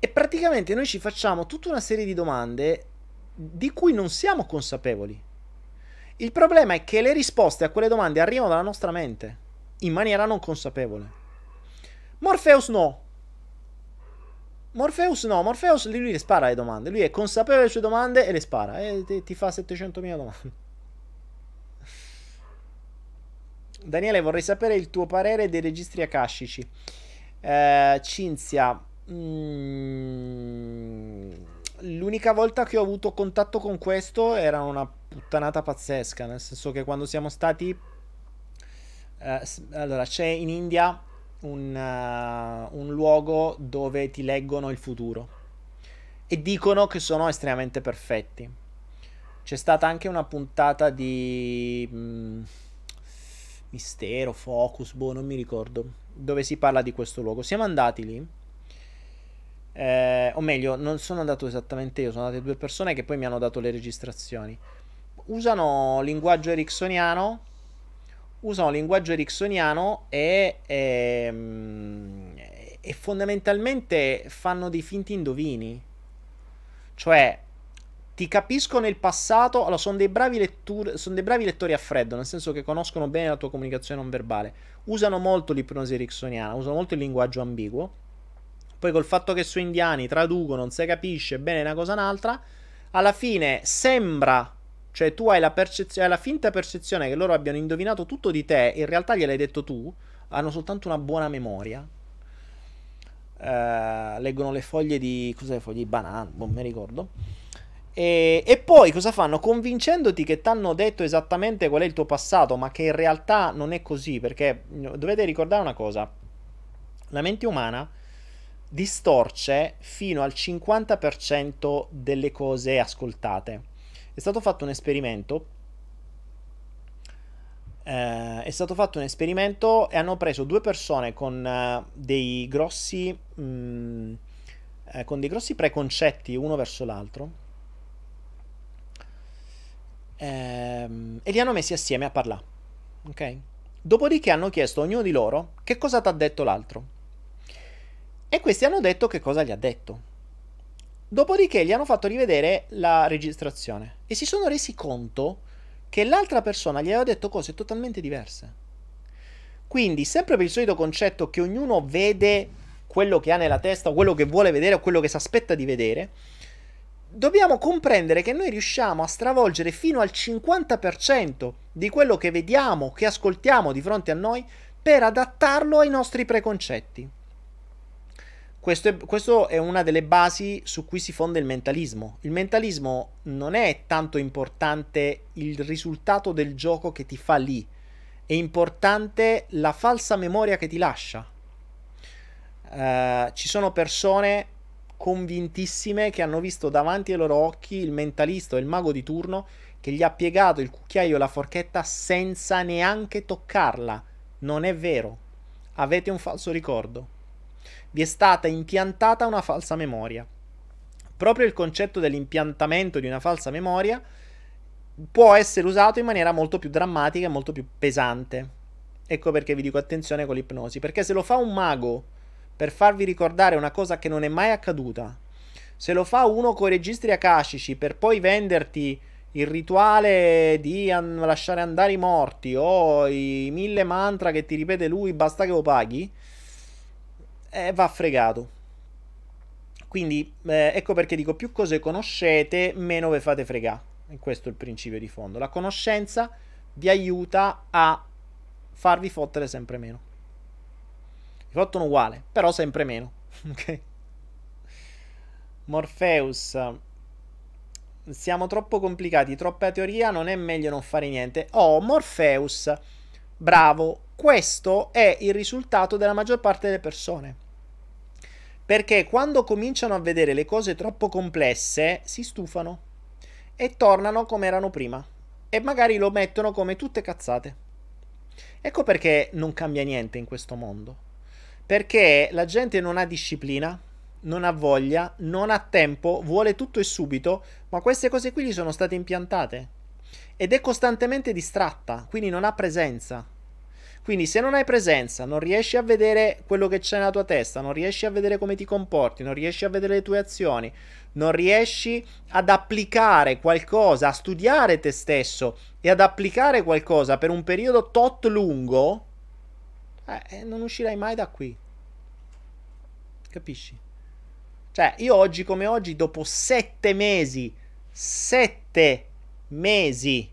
e praticamente noi ci facciamo tutta una serie di domande di cui non siamo consapevoli. Il problema è che le risposte a quelle domande arrivano dalla nostra mente in maniera non consapevole. Morpheus lui le spara le domande, lui è consapevole delle sue domande e le spara e ti fa 700.000 domande. Daniele, vorrei sapere il tuo parere dei registri akashici. Cinzia, l'unica volta che ho avuto contatto con questo era una puttanata pazzesca, nel senso che quando siamo stati allora c'è in India un luogo dove ti leggono il futuro e dicono che sono estremamente perfetti. C'è stata anche una puntata di Mistero, Focus, boh, non mi ricordo, dove si parla di questo luogo. Siamo andati lì, o meglio, non sono andato esattamente io, sono andate 2 persone che poi mi hanno dato le registrazioni. Usano linguaggio ericksoniano e fondamentalmente fanno dei finti indovini, cioè ti capiscono il passato. Allora, sono dei bravi lettori a freddo, nel senso che conoscono bene la tua comunicazione non verbale, usano molto l'ipnosi ericksoniana, usano molto il linguaggio ambiguo, poi col fatto che sono indiani traducono, non si capisce bene una cosa un'altra, alla fine sembra, cioè tu hai la finta percezione che loro abbiano indovinato tutto di te, in realtà gliel'hai detto tu, hanno soltanto una buona memoria. Leggono le foglie di... cos'è le foglie? Di banana, non mi ricordo. E poi cosa fanno? Convincendoti che ti hanno detto esattamente qual è il tuo passato, ma che in realtà non è così, perché dovete ricordare una cosa: la mente umana distorce fino al 50% delle cose ascoltate. È stato fatto un esperimento e hanno preso 2 persone con dei grossi preconcetti uno verso l'altro e li hanno messi assieme a parlare, ok? Dopodiché hanno chiesto a ognuno di loro che cosa ti ha detto l'altro e questi hanno detto che cosa gli ha detto. Dopodiché gli hanno fatto rivedere la registrazione e si sono resi conto che l'altra persona gli aveva detto cose totalmente diverse. Quindi, sempre per il solito concetto che ognuno vede quello che ha nella testa o quello che vuole vedere o quello che si aspetta di vedere, dobbiamo comprendere che noi riusciamo a stravolgere fino al 50% di quello che vediamo, che ascoltiamo di fronte a noi, per adattarlo ai nostri preconcetti. Questo è una delle basi su cui si fonda il mentalismo. Il mentalismo non è tanto importante il risultato del gioco che ti fa lì, è importante la falsa memoria che ti lascia. Ci sono persone convintissime che hanno visto davanti ai loro occhi il mentalista o il mago di turno che gli ha piegato il cucchiaio o la forchetta senza neanche toccarla. Non è vero. Avete un falso ricordo. Vi è stata impiantata una falsa memoria. Proprio il concetto dell'impiantamento di una falsa memoria può essere usato in maniera molto più drammatica e molto più pesante. Ecco perché vi dico attenzione con l'ipnosi, perché se lo fa un mago per farvi ricordare una cosa che non è mai accaduta, se lo fa uno con i registri akashici per poi venderti il rituale di lasciare andare i morti o i 1000 mantra che ti ripete lui, basta che lo paghi, va fregato. Quindi ecco perché dico, più cose conoscete, meno ve fate fregà. Questo è il principio di fondo. La conoscenza vi aiuta a farvi fottere sempre meno. Vi fottono uguale, però sempre meno. Ok. Morpheus, siamo troppo complicati, troppa teoria, non è meglio non fare niente. Oh, Morpheus, bravo. Questo è il risultato della maggior parte delle persone, perché quando cominciano a vedere le cose troppo complesse si stufano e tornano come erano prima e magari lo mettono come tutte cazzate. Ecco perché non cambia niente in questo mondo, perché la gente non ha disciplina, non ha voglia, non ha tempo, vuole tutto e subito, ma queste cose qui gli sono state impiantate ed è costantemente distratta, quindi non ha presenza. Quindi se non hai presenza, non riesci a vedere quello che c'è nella tua testa, non riesci a vedere come ti comporti, non riesci a vedere le tue azioni, non riesci ad applicare qualcosa, a studiare te stesso e ad applicare qualcosa per un periodo tot lungo, non uscirai mai da qui. Capisci? Cioè, io oggi come oggi, dopo 7 mesi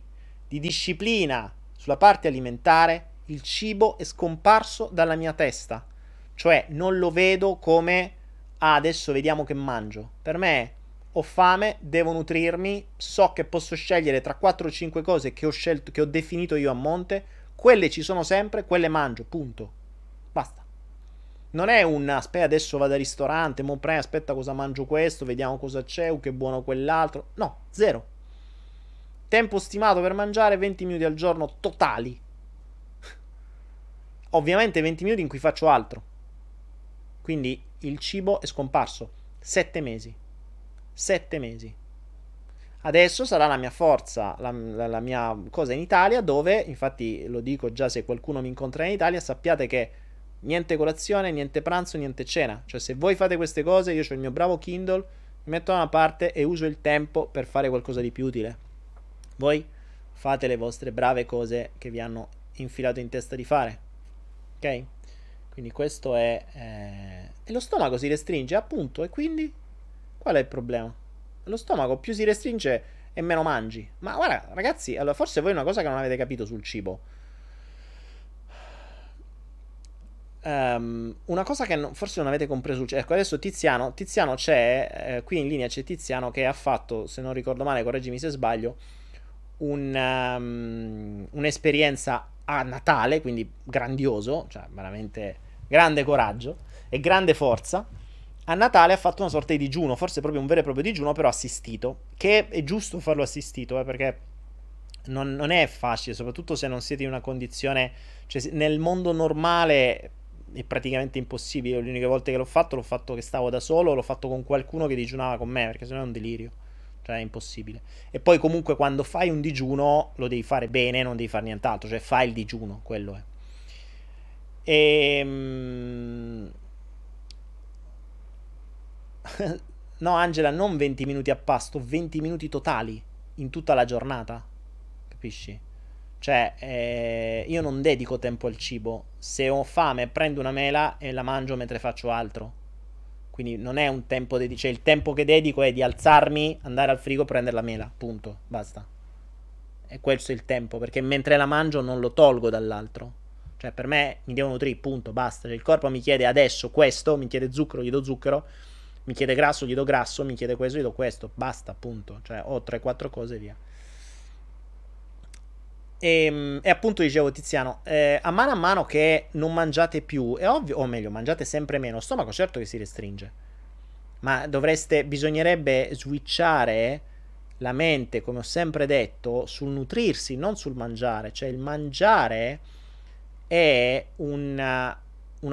di disciplina sulla parte alimentare, il cibo è scomparso dalla mia testa, cioè non lo vedo come adesso vediamo che mangio. Per me ho fame, devo nutrirmi, so che posso scegliere tra 4 o 5 cose che ho scelto, che ho definito io a monte, quelle ci sono sempre, quelle mangio, punto, basta. Non è un aspetta adesso vado al ristorante, aspetta cosa mangio questo, vediamo cosa c'è, che buono quell'altro, no, zero. Tempo stimato per mangiare 20 minuti al giorno totali. Ovviamente 20 minuti in cui faccio altro. Quindi il cibo è scomparso. 7 mesi. Adesso sarà la mia forza, la mia cosa in Italia, dove, infatti lo dico già, se qualcuno mi incontra in Italia, sappiate che niente colazione, niente pranzo, niente cena. Cioè se voi fate queste cose, io ho il mio bravo Kindle, mi metto da una parte e uso il tempo per fare qualcosa di più utile. Voi fate le vostre brave cose che vi hanno infilato in testa di fare. Ok? Quindi questo è... E lo stomaco si restringe, appunto. E quindi? Qual è il problema? Lo stomaco più si restringe e meno mangi. Ma guarda, ragazzi, allora forse voi una cosa che non avete capito sul cibo. Una cosa che forse non avete compreso sul cibo. Ecco, adesso Tiziano c'è... qui in linea c'è Tiziano che ha fatto, se non ricordo male, correggimi se sbaglio, un'esperienza a Natale, quindi grandioso, cioè veramente grande coraggio e grande forza. A Natale ha fatto una sorta di digiuno, forse proprio un vero e proprio digiuno, però assistito, che è giusto farlo assistito, perché non è facile, soprattutto se non siete in una condizione, cioè nel mondo normale è praticamente impossibile. Le uniche volte che l'ho fatto che stavo da solo, l'ho fatto con qualcuno che digiunava con me, perché sennò è un delirio. Cioè è impossibile. E poi comunque quando fai un digiuno lo devi fare bene, non devi fare nient'altro, cioè fai il digiuno, quello è. No Angela, non 20 minuti a pasto, 20 minuti totali in tutta la giornata, capisci? Cioè io non dedico tempo al cibo, se ho fame prendo una mela e la mangio mentre faccio altro. Quindi non è un tempo cioè il tempo che dedico è di alzarmi, andare al frigo, prendere la mela, punto, basta. E questo è il tempo, perché mentre la mangio non lo tolgo dall'altro. Cioè, per me mi devo nutrire, punto, basta. Il corpo mi chiede adesso questo, mi chiede zucchero, gli do zucchero, mi chiede grasso, gli do grasso, mi chiede questo, gli do questo, basta, punto. Cioè, ho 3-4 cose e via. E appunto dicevo, Tiziano, a mano che non mangiate più, è ovvio, o meglio, mangiate sempre meno, lo stomaco certo che si restringe, ma bisognerebbe switchare la mente, come ho sempre detto, sul nutrirsi, non sul mangiare. Cioè, il mangiare è una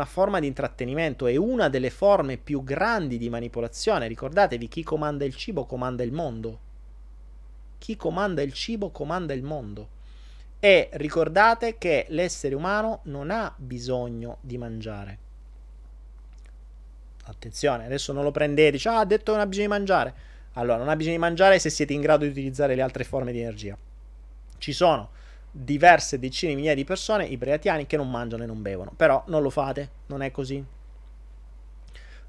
forma di intrattenimento, è una delle forme più grandi di manipolazione. Ricordatevi, chi comanda il cibo comanda il mondo. Chi comanda il cibo comanda il mondo. E ricordate che l'essere umano non ha bisogno di mangiare. Attenzione, adesso non lo prendete, cioè, ha detto che non ha bisogno di mangiare. Allora, non ha bisogno di mangiare se siete in grado di utilizzare le altre forme di energia. Ci sono diverse decine di migliaia di persone, i preatiani, che non mangiano e non bevono, però non lo fate, non è così.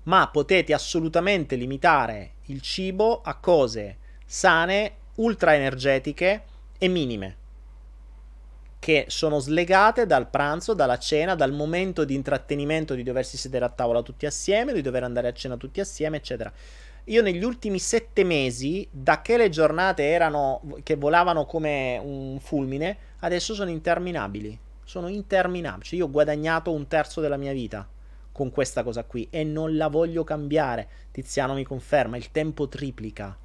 Ma potete assolutamente limitare il cibo a cose sane, ultra energetiche e minime, che sono slegate dal pranzo, dalla cena, dal momento di intrattenimento, di doversi sedere a tavola tutti assieme, di dover andare a cena tutti assieme, eccetera. Io negli ultimi 7 mesi, da che le giornate erano che volavano come un fulmine, adesso sono interminabili. Sono interminabili. Cioè, io ho guadagnato 1/3 della mia vita con questa cosa qui e non la voglio cambiare. Tiziano mi conferma, il tempo triplica.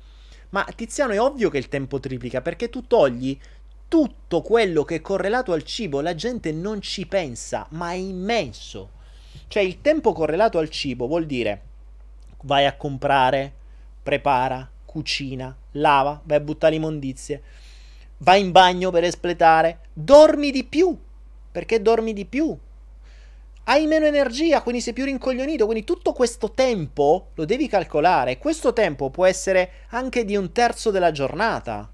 Ma Tiziano, è ovvio che il tempo triplica, perché tu togli tutto quello che è correlato al cibo. La gente non ci pensa, ma è immenso. Cioè, il tempo correlato al cibo vuol dire: vai a comprare, prepara, cucina, lava, vai a buttare immondizie, vai in bagno per espletare, dormi di più, perché dormi di più, hai meno energia, quindi sei più rincoglionito, quindi tutto questo tempo lo devi calcolare. Questo tempo può essere anche di 1/3 della giornata,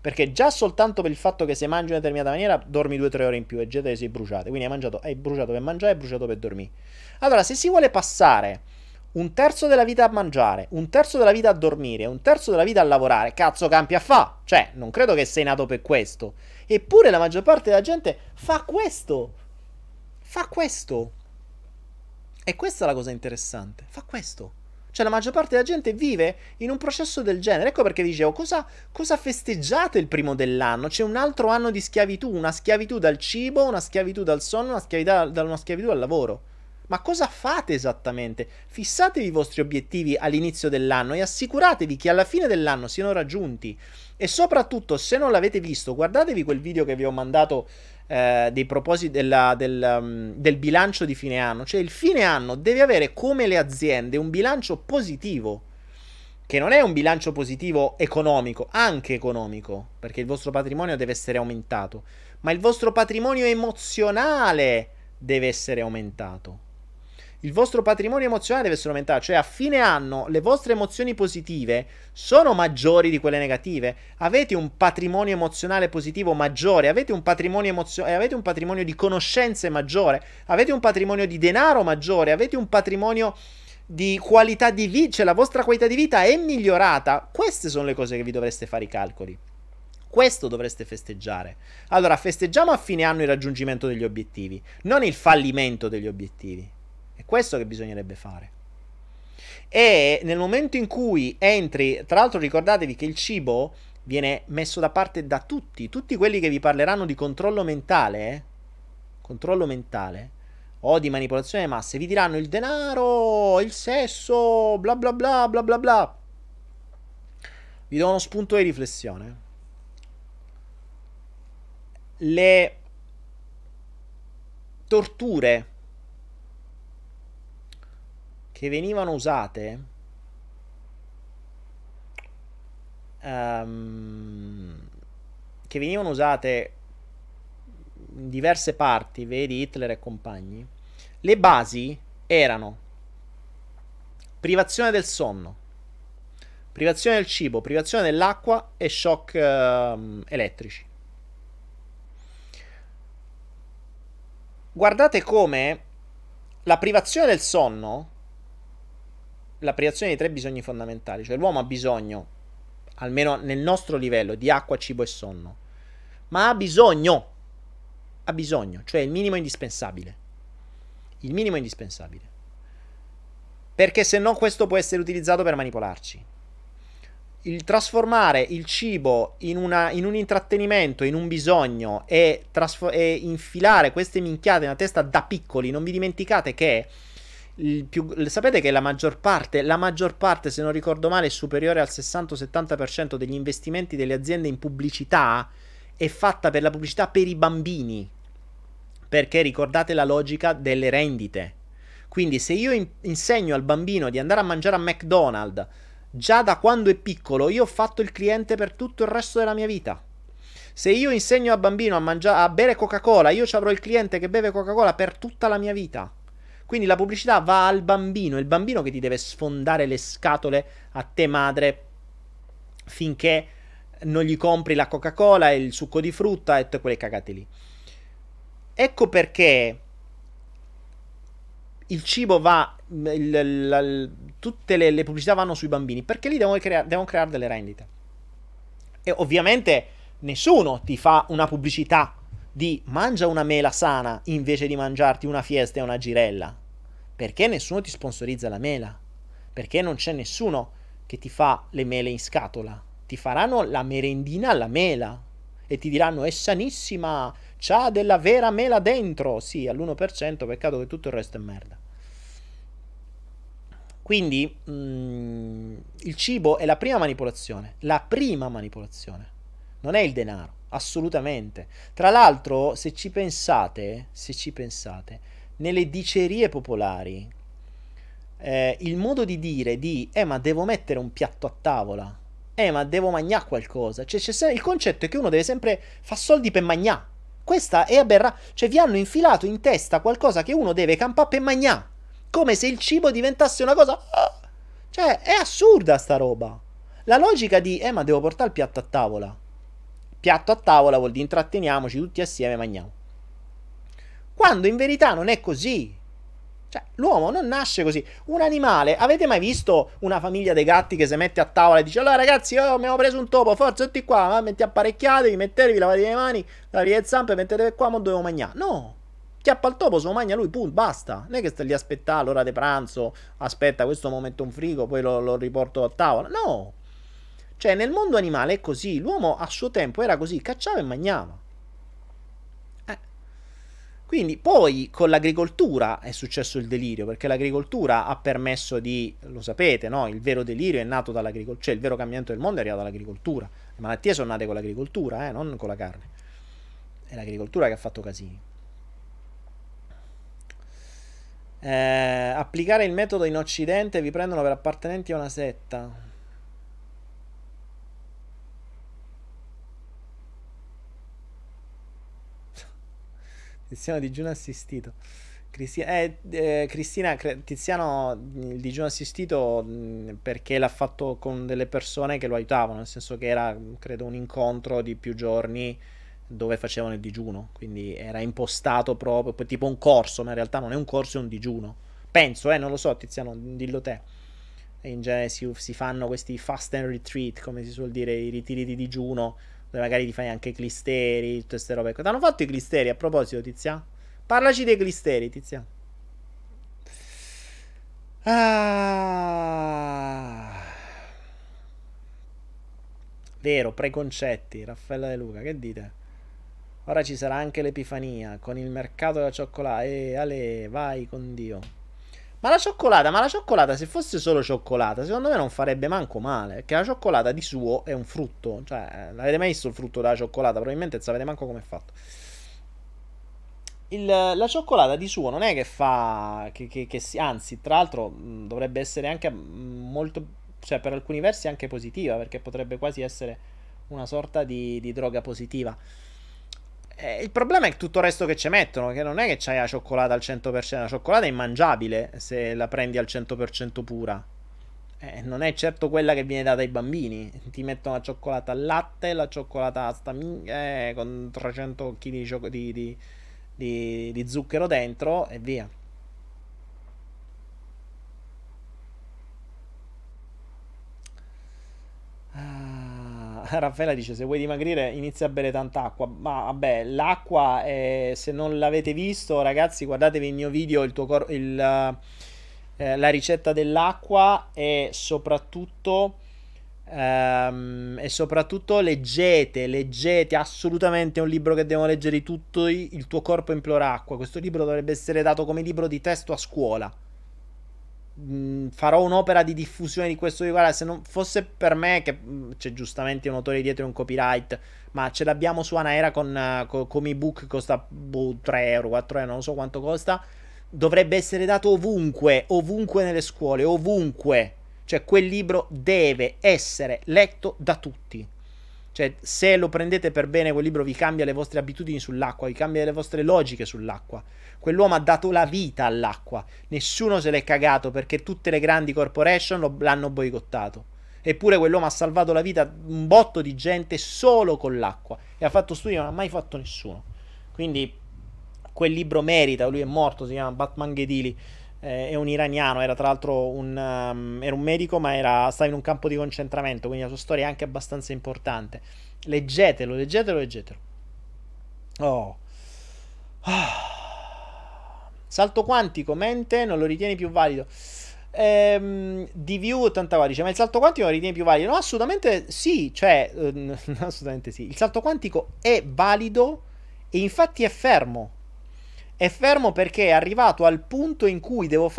perché già soltanto per il fatto che se mangi in una determinata maniera dormi 2-3 ore in più e già te sei bruciate, quindi hai bruciato per mangiare, hai bruciato per dormire. Allora, se si vuole passare 1/3 della vita a mangiare, 1/3 della vita a dormire, 1/3 della vita a lavorare, cazzo campi a fa'? Cioè, non credo che sei nato per questo. Eppure la maggior parte della gente fa questo. Fa questo. E questa è la cosa interessante. Fa questo. Cioè, la maggior parte della gente vive in un processo del genere. Ecco perché dicevo, cosa festeggiate il primo dell'anno? C'è un altro anno di schiavitù. Una schiavitù dal cibo, una schiavitù dal sonno, una schiavitù al lavoro. Ma cosa fate esattamente? Fissatevi i vostri obiettivi all'inizio dell'anno e assicuratevi che alla fine dell'anno siano raggiunti. E soprattutto, se non l'avete visto, guardatevi quel video che vi ho mandato dei propositi del bilancio di fine anno. Cioè, il fine anno deve avere, come le aziende, un bilancio positivo, che non è un bilancio positivo economico, anche economico, perché il vostro patrimonio deve essere aumentato, ma il vostro patrimonio emozionale deve essere aumentato. Il vostro patrimonio emozionale deve essere aumentato, cioè a fine anno le vostre emozioni positive sono maggiori di quelle negative. Avete un patrimonio emozionale positivo maggiore, avete un patrimonio avete un patrimonio di conoscenze maggiore, avete un patrimonio di denaro maggiore, avete un patrimonio di qualità di vita, cioè la vostra qualità di vita è migliorata. Queste sono le cose che vi dovreste fare i calcoli. Questo dovreste festeggiare. Allora, festeggiamo a fine anno il raggiungimento degli obiettivi, non il fallimento degli obiettivi. È questo che bisognerebbe fare. E nel momento in cui entri, tra l'altro ricordatevi che il cibo viene messo da parte da tutti quelli che vi parleranno di controllo mentale o di manipolazione delle masse, vi diranno il denaro, il sesso, bla bla bla bla bla bla. Vi do uno spunto di riflessione. Le torture che venivano usate in diverse parti, vedi Hitler e compagni, le basi erano privazione del sonno, privazione del cibo, privazione dell'acqua e shock elettrici. Guardate come la privazione del sonno, la privazione dei 3 bisogni fondamentali, cioè l'uomo ha bisogno, almeno nel nostro livello, di acqua, cibo e sonno, ma ha bisogno ha bisogno, cioè il minimo indispensabile. Il minimo indispensabile. Perché se no questo può essere utilizzato per manipolarci. Il trasformare il cibo in un intrattenimento, in un bisogno e infilare queste minchiate nella testa da piccoli. Non vi dimenticate che sapete che la maggior parte, se non ricordo male, è superiore al 60-70% degli investimenti delle aziende in pubblicità è fatta per la pubblicità per i bambini, perché ricordate la logica delle rendite. Quindi se io insegno al bambino di andare a mangiare a McDonald's già da quando è piccolo, io ho fatto il cliente per tutto il resto della mia vita. Se io insegno al bambino a bere Coca-Cola, io ci avrò il cliente che beve Coca-Cola per tutta la mia vita. Quindi la pubblicità va al bambino, è il bambino che ti deve sfondare le scatole a te madre finché non gli compri la Coca-Cola e il succo di frutta e tutte quelle cagate lì. Ecco perché il cibo va, tutte le pubblicità vanno sui bambini, perché lì devono creare delle rendite. E ovviamente nessuno ti fa una pubblicità di mangia una mela sana invece di mangiarti una Fiesta e una Girella, perché nessuno ti sponsorizza la mela, perché non c'è nessuno che ti fa le mele in scatola. Ti faranno la merendina alla mela e ti diranno è sanissima, c'ha della vera mela dentro, sì, all'1%, peccato che tutto il resto è merda. Quindi il cibo è la prima manipolazione, non è il denaro, assolutamente. Tra l'altro, se ci pensate, nelle dicerie popolari il modo di dire ma devo mettere un piatto a tavola, ma devo mangiare qualcosa, cioè il concetto è che uno deve sempre fa soldi per mangiare. Questa è aberra, cioè vi hanno infilato in testa qualcosa che uno deve campare per mangiare, come se il cibo diventasse una cosa, cioè è assurda sta roba. La logica ma devo portare il piatto a tavola. Piatto a tavola vuol dire intratteniamoci tutti assieme e mangiamo. Quando in verità non è così. Cioè, l'uomo non nasce così. Un animale, avete mai visto una famiglia dei gatti che si mette a tavola e dice allora ragazzi, mi ho preso un topo, forza tutti qua, metti apparecchiatevi, mettetevi, lavate le mani, lavate le zampe, mettetevi qua, ma dovevo mangiare. No, chiappa il topo, se lo mangia lui, punto, basta. Non è che sta lì a aspettare l'ora di pranzo, aspetta questo momento in frigo, poi lo riporto a tavola. No, cioè nel mondo animale è così, l'uomo a suo tempo era così, cacciava e mangiava. Quindi poi con l'agricoltura è successo il delirio, perché l'agricoltura ha permesso lo sapete, no? Il vero delirio è nato dall'agricoltura, cioè il vero cambiamento del mondo è arrivato dall'agricoltura. Le malattie sono nate con l'agricoltura, non con la carne. È l'agricoltura che ha fatto casini. Applicare il metodo in Occidente, vi prendono per appartenenti a una setta. Tiziano digiuno assistito. Tiziano il digiuno assistito perché l'ha fatto con delle persone che lo aiutavano, nel senso che era, credo, un incontro di più giorni dove facevano il digiuno, quindi era impostato proprio tipo un corso, ma in realtà non è un corso, è un digiuno. Penso, non lo so Tiziano, dillo te. In genere si fanno questi fast and retreat, come si suol dire, i ritiri di digiuno, dove magari ti fai anche i clisteri, tutte queste robe. T'hanno fatto i clisteri, a proposito, Tiziano? Parlaci dei clisteri, Tiziano. Vero, preconcetti, Raffaella De Luca, che dite? Ora ci sarà anche l'Epifania, con il mercato della cioccolata. Ale, vai con Dio. Ma la cioccolata, se fosse solo cioccolata, secondo me non farebbe manco male, perché la cioccolata di suo è un frutto, cioè, l'avete mai visto il frutto della cioccolata? Probabilmente non sapete manco come è fatto. La cioccolata di suo non è che fa, anzi, tra l'altro, dovrebbe essere anche molto, cioè, per alcuni versi anche positiva, perché potrebbe quasi essere una sorta di droga positiva. Il problema è tutto il resto che ci mettono, che non è che c'hai la cioccolata al 100%, la cioccolata è immangiabile se la prendi al 100% pura, non è certo quella che viene data ai bambini. Ti mettono la cioccolata al latte, la cioccolata con 300 kg di zucchero dentro e via. Raffaella dice: se vuoi dimagrire inizia a bere tanta acqua. Ma vabbè, l'acqua è, se non l'avete visto ragazzi, guardatevi il mio video la ricetta dell'acqua, e soprattutto leggete assolutamente un libro che devono leggere tutto, Il tuo corpo implora acqua. Questo libro dovrebbe essere dato come libro di testo a scuola. Farò un'opera di diffusione di questo. Guarda, se non fosse per me, che c'è giustamente un autore dietro e un copyright, ma ce l'abbiamo su Anaera con ebook, costa 3 euro, 4 euro, non so quanto costa. Dovrebbe essere dato ovunque nelle scuole, ovunque. Cioè, quel libro deve essere letto da tutti. Cioè, se lo prendete per bene, quel libro vi cambia le vostre abitudini sull'acqua, vi cambia le vostre logiche sull'acqua. Quell'uomo ha dato la vita all'acqua. Nessuno se l'è cagato, perché tutte le grandi corporation l'hanno boicottato. Eppure quell'uomo ha salvato la vita un botto di gente solo con l'acqua. E ha fatto studi che non ha mai fatto nessuno. Quindi quel libro merita. Lui è morto, si chiama Batman Gedili. È un iraniano, era tra l'altro era un medico, ma stava in un campo di concentramento, quindi la sua storia è anche abbastanza importante. Leggetelo. Salto quantico, mente, non lo ritieni più valido. DV84 dice: ma il salto quantico lo ritieni più valido? No, assolutamente sì, cioè assolutamente sì, il salto quantico è valido, e infatti è fermo. È fermo perché è arrivato al punto in cui devo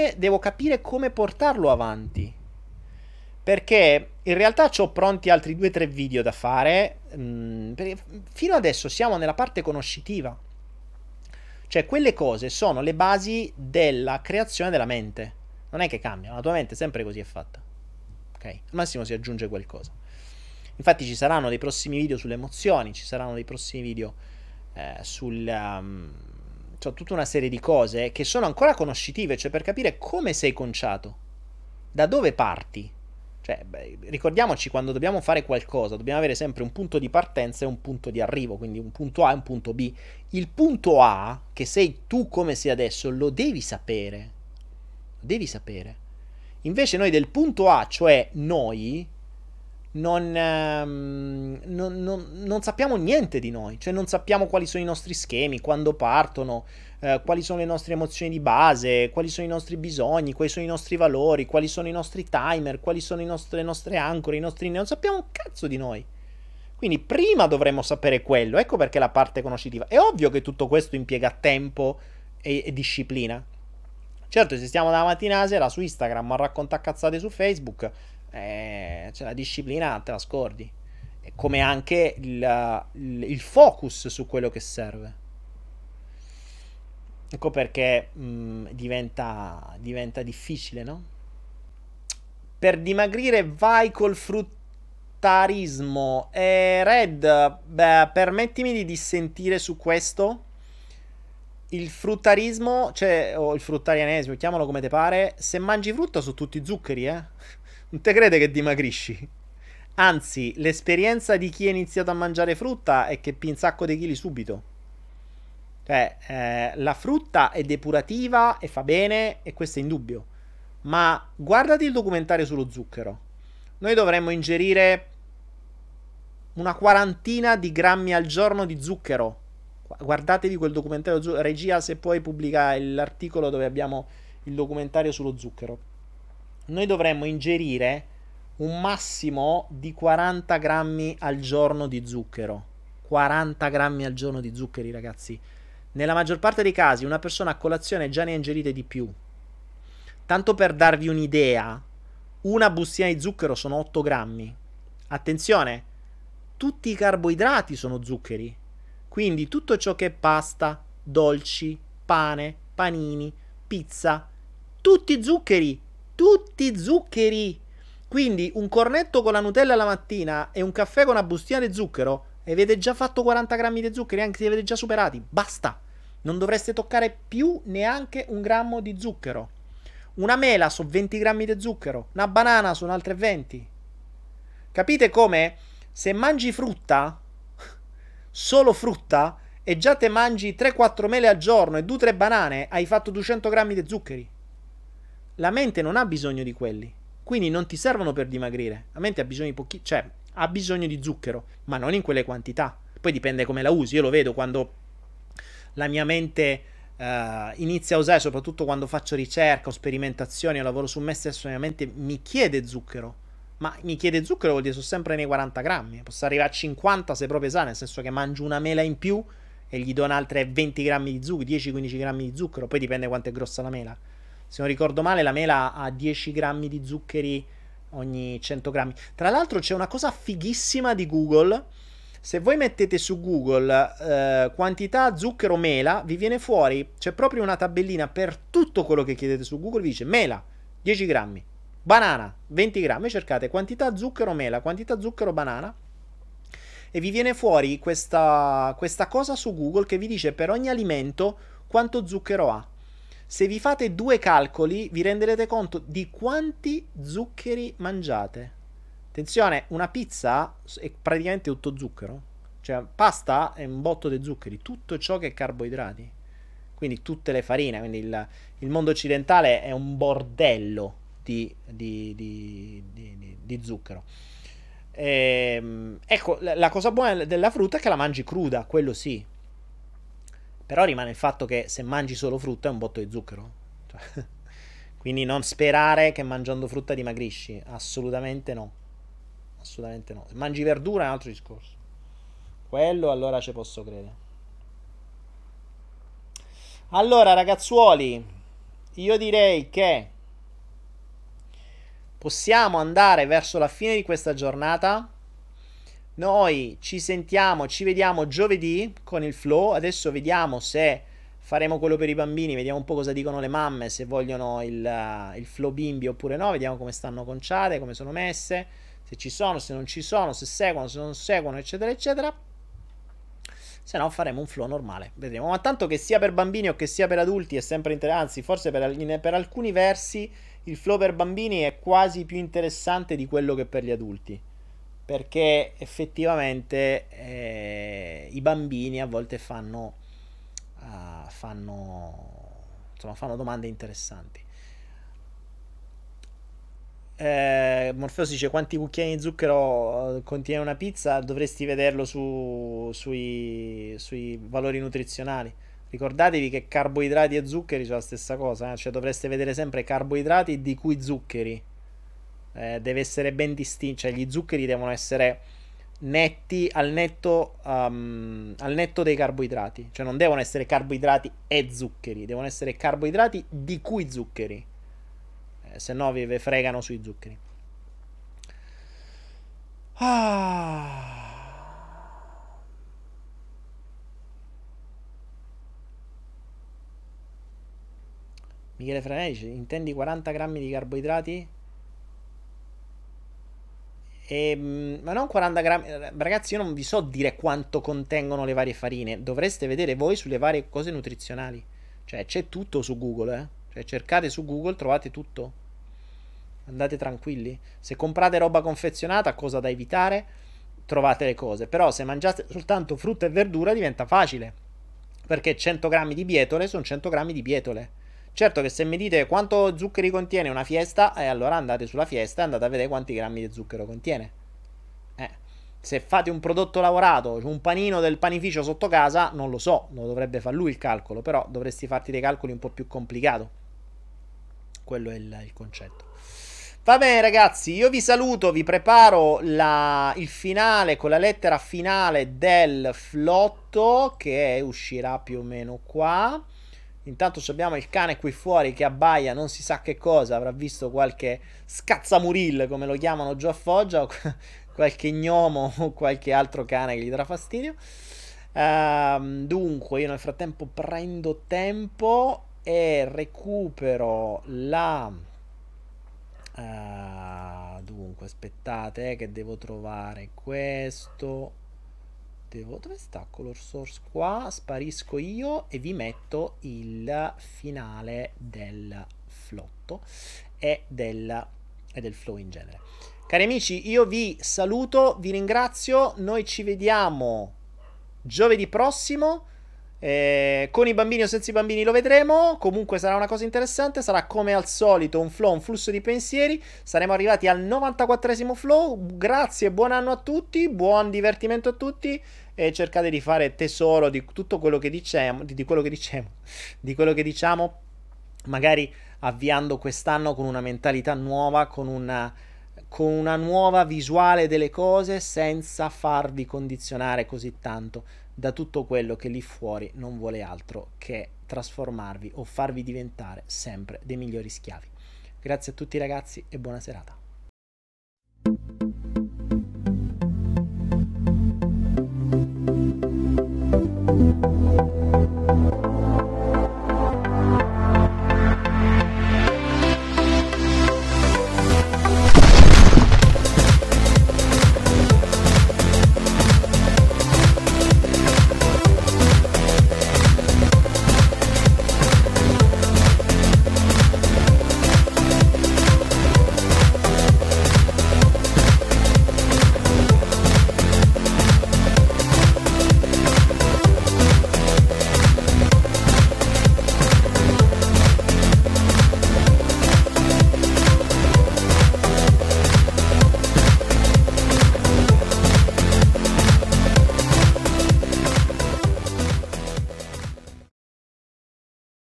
capire come portarlo avanti. Perché in realtà ho pronti altri 2-3 video da fare. Fino adesso siamo nella parte conoscitiva. Cioè, quelle cose sono le basi della creazione della mente. Non è che cambiano, la tua mente è sempre così è fatta. Ok? Al massimo si aggiunge qualcosa. Infatti ci saranno dei prossimi video sulle emozioni, ci saranno dei prossimi video C'ho tutta una serie di cose che sono ancora conoscitive, cioè per capire come sei conciato, da dove parti. Cioè, ricordiamoci, quando dobbiamo fare qualcosa dobbiamo avere sempre un punto di partenza e un punto di arrivo, quindi un punto A e un punto B. Il punto A, che sei tu come sei adesso, lo devi sapere. Invece noi del punto A, cioè noi, non sappiamo niente di noi. Cioè, non sappiamo quali sono i nostri schemi, quando partono, quali sono le nostre emozioni di base, quali sono i nostri bisogni, quali sono i nostri valori, quali sono i nostri timer, quali sono le nostre ancore, i nostri... Non sappiamo un cazzo di noi. Quindi prima dovremmo sapere quello. Ecco perché la parte conoscitiva. È ovvio che tutto questo impiega tempo e disciplina. Certo, se stiamo dalla mattina a sera su Instagram a raccontare cazzate su Facebook, cioè la disciplina te la scordi, come anche il focus su quello che serve. Ecco perché diventa difficile, no? Per dimagrire vai col fruttarismo. Red, permettimi di dissentire su questo. Il fruttarismo, cioè, o il fruttarianesimo, chiamalo come te pare, se mangi frutta sono tutti zuccheri, Non te crede che dimagrisci? Anzi, l'esperienza di chi ha iniziato a mangiare frutta è che piglia un sacco di chili subito. Cioè, la frutta è depurativa e fa bene, e questo è indubbio. Ma guardati il documentario sullo zucchero. Noi dovremmo ingerire una 40 di grammi al giorno di zucchero. Guardatevi quel documentario. Regia, se puoi pubblicare l'articolo dove abbiamo il documentario sullo zucchero. Noi dovremmo ingerire un massimo di 40 grammi al giorno di zucchero. 40 grammi al giorno di zuccheri, ragazzi. Nella maggior parte dei casi una persona a colazione già ne ha ingerite di più. Tanto per darvi un'idea, una bustina di zucchero sono 8 grammi. Attenzione, tutti i carboidrati sono zuccheri. Quindi tutto ciò che è pasta, dolci, pane, panini, pizza, tutti zuccheri. Quindi un cornetto con la Nutella alla mattina e un caffè con una bustina di zucchero, e avete già fatto 40 grammi di zuccheri, anche se li avete già superati. Basta, non dovreste toccare più neanche un grammo di zucchero. Una mela sono 20 grammi di zucchero, una banana sono altre 20. Capite come? Se mangi frutta, solo frutta, e già te mangi 3-4 mele al giorno e 2-3 banane, hai fatto 200 grammi di zuccheri. La mente non ha bisogno di quelli, quindi non ti servono per dimagrire. La mente ha bisogno di pochi, cioè ha bisogno di zucchero, ma non in quelle quantità. Poi dipende come la usi. Io lo vedo quando la mia mente inizia a usare, soprattutto quando faccio ricerca o sperimentazioni o lavoro su me stesso, la mia mente mi chiede zucchero. Ma mi chiede zucchero vuol dire sono sempre nei 40 grammi, posso arrivare a 50 se proprio sa, nel senso che mangio una mela in più e gli do altre 20 grammi di zucchero, 10-15 grammi di zucchero, poi dipende quanto è grossa la mela. Se non ricordo male la mela ha 10 grammi di zuccheri ogni 100 grammi. Tra l'altro c'è una cosa fighissima di Google. Se voi mettete su Google quantità zucchero mela, vi viene fuori, c'è proprio una tabellina per tutto quello che chiedete su Google, vi dice mela 10 grammi, banana 20 grammi, cercate quantità zucchero mela, quantità zucchero banana e vi viene fuori questa cosa su Google che vi dice per ogni alimento quanto zucchero ha. Se vi fate due calcoli vi renderete conto di quanti zuccheri mangiate. Attenzione, una pizza è praticamente tutto zucchero, cioè pasta è un botto di zuccheri, tutto ciò che è carboidrati, quindi tutte le farine, quindi il mondo occidentale è un bordello di zucchero. Ecco, la cosa buona della frutta è che la mangi cruda, quello sì, però rimane il fatto che se mangi solo frutta è un botto di zucchero, cioè, quindi non sperare che mangiando frutta dimagrisci, assolutamente no. Assolutamente no. Se mangi verdura è un altro discorso. Quello allora ci posso credere. Allora ragazzuoli, io direi che possiamo andare verso la fine di questa giornata. Noi ci sentiamo, ci vediamo giovedì con il flow. Adesso vediamo se faremo quello per i bambini, vediamo un po' cosa dicono le mamme, se vogliono il flow bimbi oppure no. Vediamo come stanno conciate, come sono messe, se ci sono, se non ci sono, se seguono, se non seguono, eccetera, eccetera. Se no faremo un flow normale, vedremo. Ma tanto che sia per bambini o che sia per adulti è sempre interessante, anzi forse per alcuni versi il flow per bambini è quasi più interessante di quello che per gli adulti, perché effettivamente i bambini a volte fanno domande interessanti. Morfeus dice quanti cucchiaini di zucchero contiene una pizza, dovresti vederlo sui valori nutrizionali. Ricordatevi che carboidrati e zuccheri sono la stessa cosa, eh? Cioè dovreste vedere sempre carboidrati di cui zuccheri, deve essere ben distinto, cioè gli zuccheri devono essere netti al netto dei carboidrati, cioè non devono essere carboidrati e zuccheri, devono essere carboidrati di cui zuccheri, se no vi fregano sui zuccheri. Michele Franelli dice intendi 40 grammi di carboidrati? Ma non 40 grammi, ragazzi, io non vi so dire quanto contengono le varie farine, dovreste vedere voi sulle varie cose nutrizionali, cioè c'è tutto su Google, cioè cercate su Google, trovate tutto. Andate tranquilli. Se comprate roba confezionata, cosa da evitare, trovate le cose. Però se mangiate soltanto frutta e verdura diventa facile, perché 100 grammi di bietole sono 100 grammi di bietole. Certo che se mi dite quanto zuccheri contiene una fiesta, allora andate sulla fiesta e andate a vedere quanti grammi di zucchero contiene. Se fate un prodotto lavorato, un panino del panificio sotto casa, non lo so, lo dovrebbe far lui il calcolo, però dovresti farti dei calcoli un po' più complicato. Quello è il concetto. Va bene ragazzi, io vi saluto, vi preparo il finale con la lettera finale del flotto che uscirà più o meno qua. Intanto abbiamo il cane qui fuori che abbaia non si sa che cosa, avrà visto qualche scazzamuril come lo chiamano giù a Foggia, o qualche gnomo o qualche altro cane che gli darà fastidio. Dunque io nel frattempo prendo tempo e recupero la... Dunque aspettate che devo trovare questo, dove sta Color Source qua, sparisco io e vi metto il finale del flotto e del flow in genere. Cari amici, io vi saluto, vi ringrazio, noi ci vediamo giovedì prossimo. Con i bambini o senza i bambini lo vedremo. Comunque sarà una cosa interessante. Sarà come al solito un flow, un flusso di pensieri. Saremo arrivati al 94esimo flow. Grazie, buon anno a tutti, buon divertimento a tutti. E cercate di fare tesoro di tutto quello che diciamo, di quello che diciamo, magari avviando quest'anno con una mentalità nuova, con una nuova visuale delle cose, senza farvi condizionare così tanto da tutto quello che lì fuori non vuole altro che trasformarvi o farvi diventare sempre dei migliori schiavi. Grazie a tutti ragazzi e buona serata.